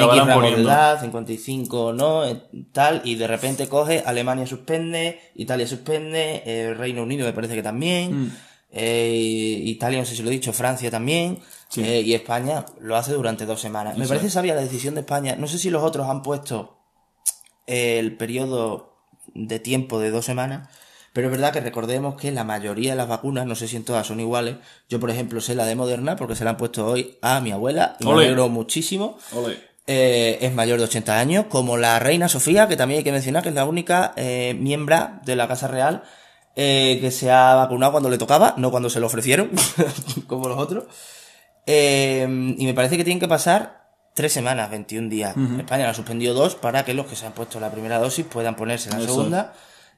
edad, cincuenta y cinco no, tal, y de repente coge, Alemania suspende, Italia suspende, eh, Reino Unido me parece que también, mm. eh, Italia, no sé si lo he dicho, Francia también, sí. eh, y España lo hace durante dos semanas. Sí, me parece sí. sabia la decisión de España, no sé si los otros han puesto el periodo de tiempo de dos semanas, pero es verdad que recordemos que la mayoría de las vacunas, no sé si en todas son iguales. Yo, por ejemplo, sé la de Moderna porque se la han puesto hoy a mi abuela. Y me alegro muchísimo. Eh, es mayor de ochenta años, como la reina Sofía, que también hay que mencionar que es la única eh, miembro de la Casa Real eh, que se ha vacunado cuando le tocaba, no cuando se lo ofrecieron, como los otros. Eh, y me parece que tienen que pasar tres semanas, veintiún días. Uh-huh. España la suspendió dos para que los que se han puesto la primera dosis puedan ponerse la Eso. segunda.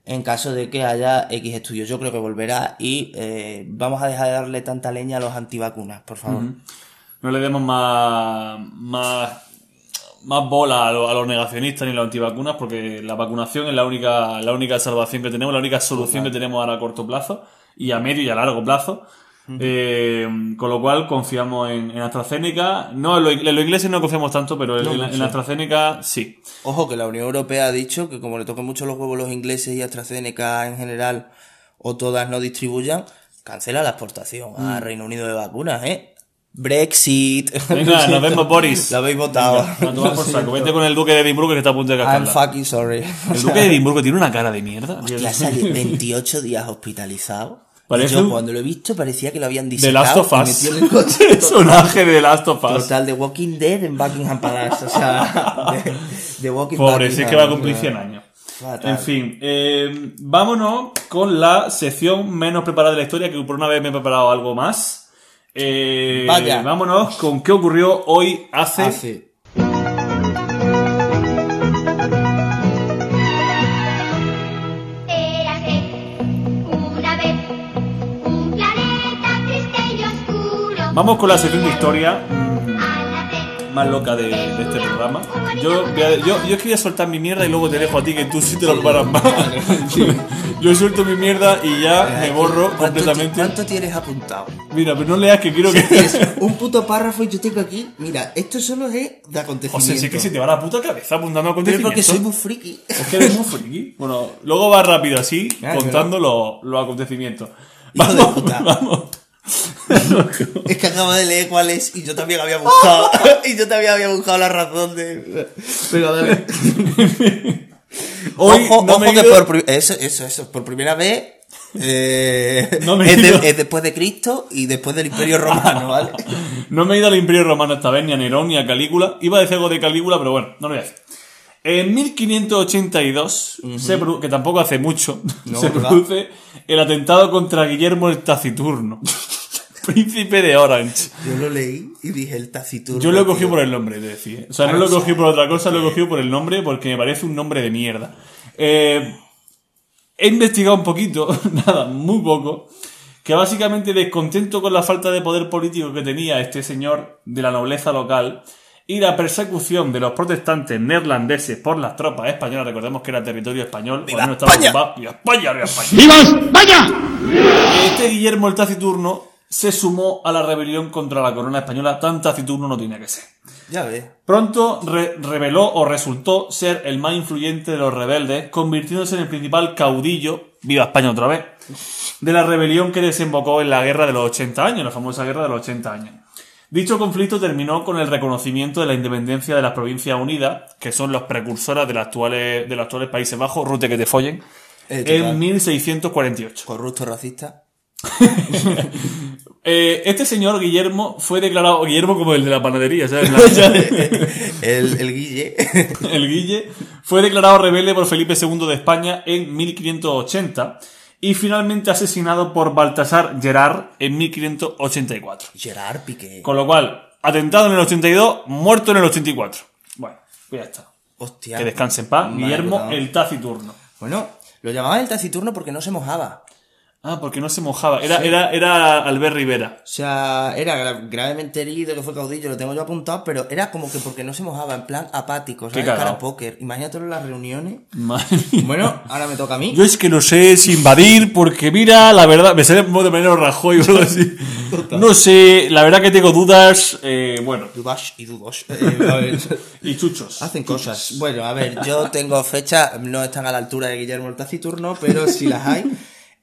En caso de que haya X estudios, yo creo que volverá y eh, vamos a dejar de darle tanta leña a los antivacunas, por favor. Uh-huh. No le demos más, más, más bola a, lo, a los negacionistas ni a los antivacunas, porque la vacunación es la única, la única salvación que tenemos, la única solución Total. que tenemos ahora a corto plazo y a medio y a largo plazo. Uh-huh. Eh, con lo cual confiamos en, en AstraZeneca. No, en los, en los ingleses no confiamos tanto, pero en, no, en, en AstraZeneca sí. Ojo, que la Unión Europea ha dicho que como le tocan mucho los huevos los ingleses y AstraZeneca en general, o todas no distribuyan, cancela la exportación mm. a Reino Unido de vacunas, ¿eh? Brexit. Venga, nos vemos, Boris. Lo habéis votado. Venga, no, por saco. Vete con el Duque de Edimburgo que está a punto de cascarla. I'm fucking sorry. El Duque de Edimburgo tiene una cara de mierda. Hostia, sale veintiocho días hospitalizado. Parece yo, un... cuando lo he visto, parecía que lo habían disecado. The Last of Us. Personaje de The Last of Us. Total, de Walking Dead en Buckingham Palace. O sea, de, de Walking Dead. Pobre, si es que va a cumplir cien años. Fatal. En fin, eh, vámonos con la sección menos preparada de la historia, que por una vez me he preparado algo más. Eh, Vaya. Vámonos con qué ocurrió hoy hace... hace. Vamos con la sección de historia mmm, más loca de, de este programa. Yo, yo, yo quería soltar mi mierda y luego te dejo a ti, que tú sí te lo preparas más. Yo suelto mi mierda y ya me borro ¿Cuánto completamente. T- ¿Cuánto tienes apuntado? Mira, pero no leas, que quiero sí, que... Es un puto párrafo y yo tengo aquí... Mira, esto solo es de acontecimientos. O sea, sí es que se te va la puta cabeza apuntando acontecimientos. Pero porque soy muy friki. Es que eres muy friki. Bueno, luego va rápido así, ah, contando pero... los, los acontecimientos. Vamos, hijo de puta. Vamos. Es que acabo de leer cuál es y yo también había buscado y yo también había buscado la razón de pero a ver. Hoy ojo, no ojo que ido... por eso eso eso por primera vez eh, no es, de, es después de Cristo y después del Imperio Romano, ¿vale? No me he ido al Imperio Romano esta vez, ni a Nerón ni a Calígula. Iba a decir algo de Calígula, pero bueno, no lo voy a decir. En mil quinientos ochenta y dos, uh-huh. se produ- que tampoco hace mucho, no, se ¿verdad? Produce el atentado contra Guillermo el Taciturno, príncipe de Orange. Yo lo leí y dije el Taciturno. Yo lo cogí tío. por el nombre, te decía. O sea, no lo cogí por otra cosa, lo cogí por el nombre porque me parece un nombre de mierda. Eh, he investigado un poquito, nada, muy poco, que básicamente descontento con la falta de poder político que tenía este señor de la nobleza local... y la persecución de los protestantes neerlandeses por las tropas españolas, recordemos que era territorio español, ¡Viva no estaba España! Ocupado, ¡Viva España! ¡Viva España! ¡Viva España! Este Guillermo el Taciturno se sumó a la rebelión contra la corona española, tan taciturno no tenía que ser. Ya ves. Pronto re- reveló o resultó ser el más influyente de los rebeldes, convirtiéndose en el principal caudillo, ¡Viva España otra vez!, de la rebelión que desembocó en la guerra de los ochenta años, la famosa guerra de los ochenta años. Dicho conflicto terminó con el reconocimiento de la independencia de las Provincias Unidas, que son los precursores de los actuales, de los actuales Países Bajos, Rute que te follen, eh, en mil seiscientos cuarenta y ocho. Corrupto racista. eh, este señor Guillermo fue declarado Guillermo como el de la panadería, ¿sabes? el, el Guille. el Guille fue declarado rebelde por Felipe segundo de España en mil quinientos ochenta. Y finalmente asesinado por Baltasar Gerard en mil quinientos ochenta y cuatro. Gerard Piqué. Con lo cual, atentado en el ochenta y dos, muerto en el ochenta y cuatro. Bueno, pues ya está. Hostia. Que descanse en paz, Guillermo no. el Taciturno. Bueno, lo llamaban el Taciturno porque no se mojaba. Ah, porque no se mojaba. Era, sí. era, era Albert Rivera. O sea, era gravemente herido, que fue caudillo, lo tengo yo apuntado, pero era como que porque no se mojaba, en plan apático, ¿sabes? Cara a póker. Imagínatelo en las reuniones. Madre bueno, mía. Ahora me toca a mí. Yo es que no sé si invadir, porque mira, la verdad, me sale de manera Rajoy o algo así. No sé, la verdad que tengo dudas, eh, bueno. Dudas y dudos. Eh, y chuchos. Hacen chuchos. Cosas. Bueno, a ver, yo tengo fechas, no están a la altura de Guillermo el Taciturno, pero si las hay.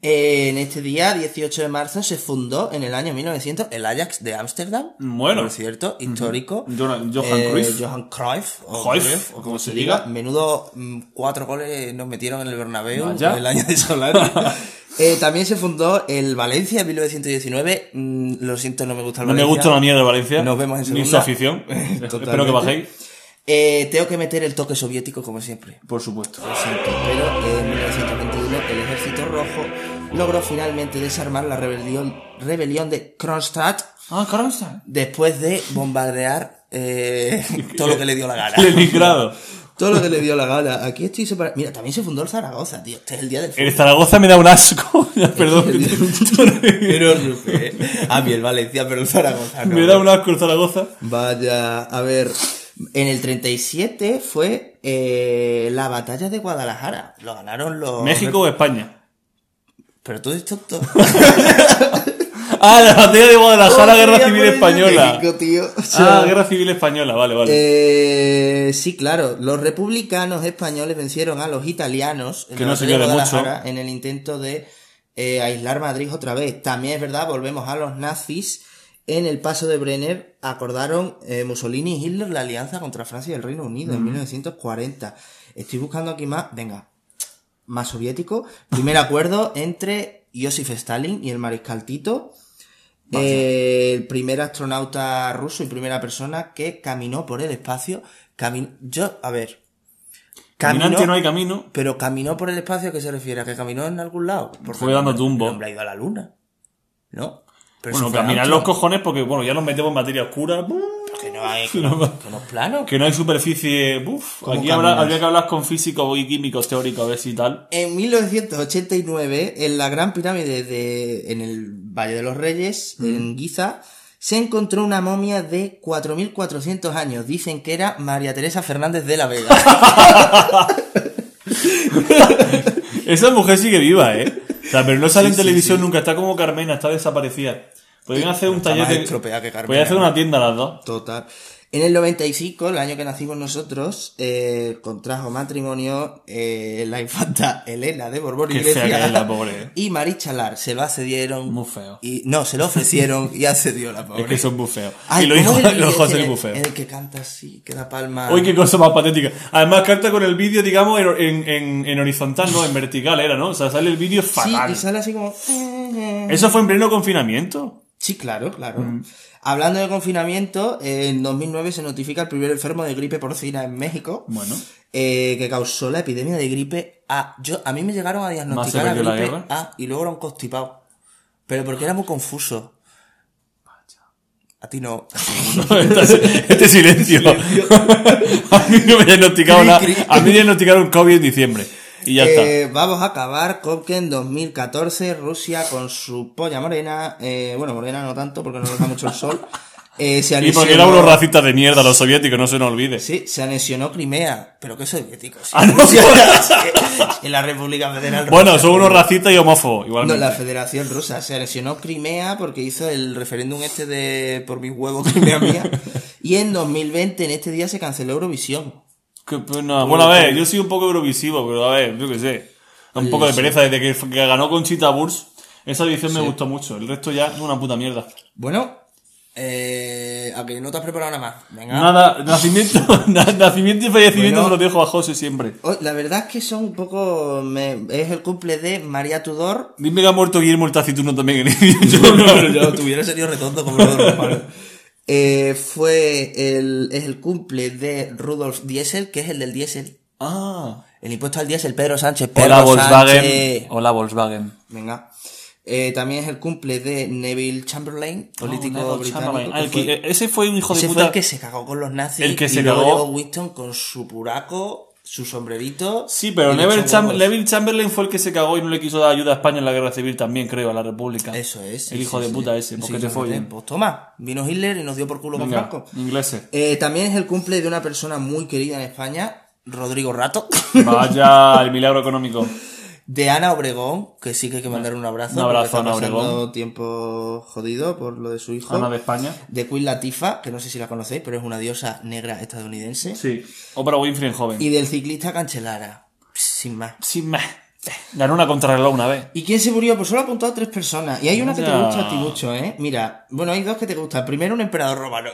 En este día, dieciocho de marzo, se fundó en el año mil novecientos el Ajax de Ámsterdam. Bueno. Por cierto, histórico. Uh-huh. Johan, eh, Cruyff. Johan Cruyff. O Cruyff, o como, como se, se diga. diga. Menudo cuatro goles nos metieron en el Bernabéu en el año de Solari. eh, también se fundó el Valencia en mil novecientos diecinueve. Mm, lo siento, no me gusta el no Valencia. No me gusta la mierda del Valencia. Nos vemos en segunda. Ni su afición. Espero que bajéis. Eh, tengo que meter el toque soviético como siempre. Por supuesto. Exacto. Pero en mil novecientos veintiuno el Ejército Rojo logró finalmente desarmar la rebelión, rebelión de Kronstadt. Ah, Kronstadt. Después de bombardear eh, todo lo que le dio la gana. Leningrado. Todo lo que le dio la gana. Aquí estoy separado. Mira, también se fundó el Zaragoza, tío. Este es el día del fútbol. El Zaragoza me da un asco. Perdón. Pero Rupert. A mí el Valencia, pero el Zaragoza no. Me da un asco el Zaragoza. Vaya, a ver... En el treinta y siete fue eh, la batalla de Guadalajara. Lo ganaron los... ¿México o España? Pero tú eres tonto. Ah, la batalla de Guadalajara, oh, Guerra Civil Española. México, tío. O sea, ah, Guerra Civil Española, vale, vale. Eh, sí, claro. Los republicanos españoles vencieron a los italianos en, que no se quiere mucho, en el intento de eh, aislar Madrid otra vez. También es verdad, volvemos a los nazis. En el paso de Brenner acordaron eh, Mussolini y Hitler la alianza contra Francia y el Reino Unido mm. en mil novecientos cuarenta. Estoy buscando aquí más, venga, más soviético. Primer acuerdo entre Iósif Stalin y el mariscal Tito, eh, el primer astronauta ruso y primera persona que caminó por el espacio. Camin- Yo, a ver... Caminante caminó, no hay camino. Pero caminó por el espacio, ¿a qué se refiere? ¿A que caminó en algún lado? Porque fue dando tumbo. El hombre ha ido a la luna, ¿no? Pero bueno, caminar los cojones porque, bueno, ya nos metemos en materia oscura. Que no hay, que no, que no es plano. Que no hay superficie. Uf, aquí habrá, habría que hablar con físicos y químicos teóricos, a ver si tal. En mil novecientos ochenta y nueve, en la Gran Pirámide de, en el Valle de los Reyes, mm. en Giza, se encontró una momia de cuatro mil cuatrocientos años. Dicen que era María Teresa Fernández de la Vega. Esa mujer sigue viva, ¿eh? O sea, pero no sale sí, en televisión sí, sí. nunca, está como Carmena, está desaparecida. Podrían hacer un taller de... Podrían hacer una tienda las dos. Total. En el noventa y cinco, el año que nacimos nosotros, eh, contrajo matrimonio eh, la infanta Elena de Borbón y Grecia y Marichalar. Se lo accedieron. Muy feo. Y, no, se lo ofrecieron y accedió la pobre. Es que son muy feos. Ay, y lo hizo José muy feo. El que canta así, que da palma. Uy, qué cosa más patética. Además, canta con el vídeo, digamos, en, en, en horizontal, no, en vertical era, ¿no? O sea, sale el vídeo fatal. Sí, y sale así como... ¿Eso fue en pleno confinamiento? Sí, claro, claro. Mm. Hablando de confinamiento, eh, en dos mil nueve se notifica el primer enfermo de gripe porcina en México. Bueno. Eh, que causó la epidemia de gripe A. Yo, a mí me llegaron a diagnosticar la gripe la A y luego era un constipado. Pero porque era muy confuso. A ti no. no este, este silencio. silencio. A mí no me diagnosticaron nada. A mí me diagnosticaron COVID en diciembre. Y ya eh, está. Vamos a acabar con que en dos mil catorce Rusia con su polla morena, eh, bueno, morena no tanto porque no nos da mucho el sol, eh, se anexionó... Y porque eran unos racistas de mierda los soviéticos, no se nos olvide. Sí, se anexionó Crimea, pero qué soviéticos. ¿Sí? Ah, no, Rusia, en la República Federal Rusa. Bueno, son unos racistas y homófobos, igualmente. No, la Federación Rusa se anexionó Crimea porque hizo el referéndum este de por mis huevos Crimea mía. Y en dos mil veinte, en este día, se canceló Eurovisión. Qué pena. Bueno, a ver, yo soy un poco eurovisivo, pero a ver, yo qué sé. Un poco de pereza. Desde que, que ganó Conchita Wurst, esa edición sí. me gustó mucho. El resto ya es una puta mierda. Bueno, eh, a que no te has preparado nada más. Venga. Nada, nacimiento, nacimiento y fallecimiento bueno, te lo dejo a José siempre. La verdad es que son un poco... Me, es el cumple de María Tudor. Dime que ha muerto Guillermo el Taciturno también. Yo no, no, yo tuviera serio redondo como los romanos. Eh, fue el, es el cumple de Rudolf Diesel, que es el del diésel. Ah. El impuesto al diésel, Pedro Sánchez. Pedro Hola Volkswagen. Sánchez. Hola Volkswagen. Venga. Eh, también es el cumple de Neville Chamberlain, político oh, británico. Chamberlain. Que fue, que, ese fue un hijo de puta. Ese fue el que se cagó con los nazis. El que se y luego cagó. Llegó Winston con su puraco, su sombrerito. Sí, pero Neville Chamberlain, Chamberlain fue el que se cagó y no le quiso dar ayuda a España en la guerra civil también, creo, a la República. Eso es. El sí, hijo sí, de puta sí. ese, porque sí, te fue. Pues toma, vino Hitler y nos dio por culo con Franco. Ingleses. Eh, también es el cumple de una persona muy querida en España, Rodrigo Rato. Vaya, el milagro económico. De Ana Obregón, que sí que hay que mandar un abrazo. Un abrazo a Ana Obregón. Está pasando tiempo jodido por lo de su hijo. Ana de España. De Queen Latifah, que no sé si la conocéis, pero es una diosa negra estadounidense. Sí. Oprah Winfrey en joven. Y del ciclista Cancellara. Sin más. Sin más. Ganó una contrarreloj una vez. ¿Y quién se murió? Pues solo ha apuntado tres personas. Y hay una que te gusta a ti mucho, ¿eh? Mira, bueno, hay dos que te gustan. Primero, un emperador romano.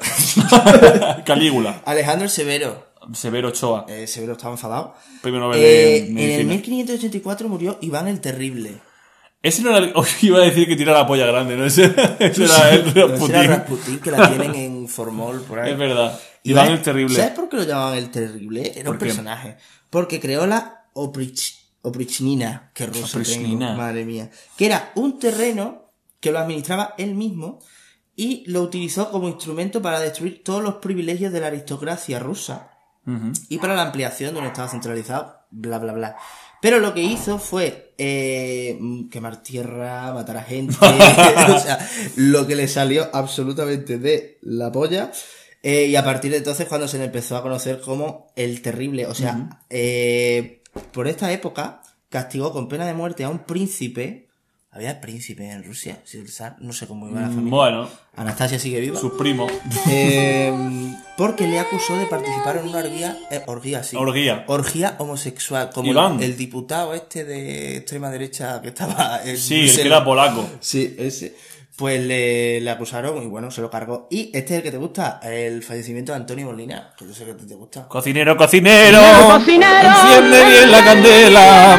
Calígula. Alejandro el Severo. Severo Ochoa. Eh, Severo estaba enfadado. Primero Nobel de eh, Medicina. En el mil quinientos ochenta y cuatro murió Iván el Terrible. Ese no era... Os iba a decir que tira la polla grande, ¿no? Ese, ese era el Rasputín. Ese era Rasputín, que la tienen en Formol, por ahí. Es verdad. Iván, Iván el Terrible. ¿Sabes por qué lo llamaban el Terrible? Era un ¿Por personaje. Porque creó la Oprich... Oprichnina. Qué ruso tengo, madre mía. Que era un terreno que lo administraba él mismo y lo utilizó como instrumento para destruir todos los privilegios de la aristocracia rusa. Uh-huh. Y para la ampliación de un estado centralizado, bla bla bla. Pero lo que hizo fue eh, quemar tierra, matar a gente, o sea, lo que le salió absolutamente de la polla. Eh, y a partir de entonces, cuando se le empezó a conocer como el Terrible, o sea, uh-huh. eh, por esta época castigó con pena de muerte a un príncipe Había príncipe en Rusia, si el zar, no sé cómo iba la familia. Bueno. Anastasia sigue viva. Sus primos. Eh, porque le acusó de participar en una orgía, eh, orgía, sí. Orgía. Orgía homosexual, como el, el diputado este de extrema derecha que estaba... El, sí, el que era polaco. Sí, ese. Pues le, le acusaron y bueno, se lo cargó. Y este es el que te gusta, el fallecimiento de Antonio Molina, que yo sé que te gusta. Cocinero, cocinero, cocinero, enciende bien la candela.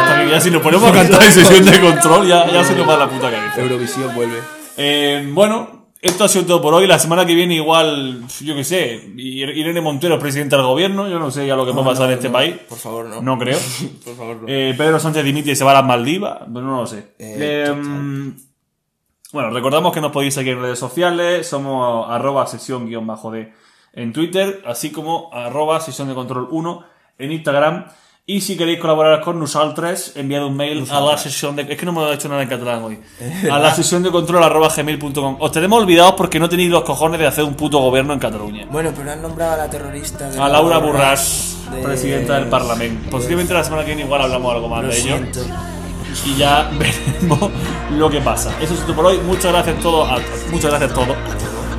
Hasta que ya si nos ponemos a cantar y sesión de control, ya, ya se nos va la puta cabeza. Eurovisión vuelve. Eh, bueno, esto ha sido todo por hoy. La semana que viene igual, yo qué sé, Irene Montero es presidenta del gobierno. Yo no sé ya lo que va no, a pasar no, en este no, país. Por favor, no. No creo. Por favor, no. Eh, Pedro Sánchez dimite y se va a las Maldivas. Pero no lo sé. Eh... eh Bueno, recordamos que nos podéis seguir en redes sociales, somos arroba sesión guión bajo de en Twitter, así como arroba sesión de control uno en Instagram. Y si queréis colaborar con nosaltres, enviad un mail a la sesión de... Es que no me lo he hecho nada en catalán hoy. A la sesión de control arroba gmail punto com. Os tenemos olvidados porque no tenéis los cojones de hacer un puto gobierno en Cataluña. Bueno, pero han nombrado a la terrorista... De a Laura Borràs, de... presidenta del Parlamento. Posiblemente la semana que viene igual hablamos algo más lo de ello. Siento. Y ya veremos lo que pasa. Eso es todo por hoy. Muchas gracias a todos, a, muchas gracias a todos,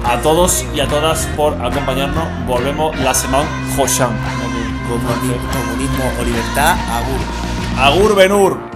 a todos y a todas por acompañarnos. Volvemos la semana Joshan. Comunismo o libertad. Agur. Agur Benur.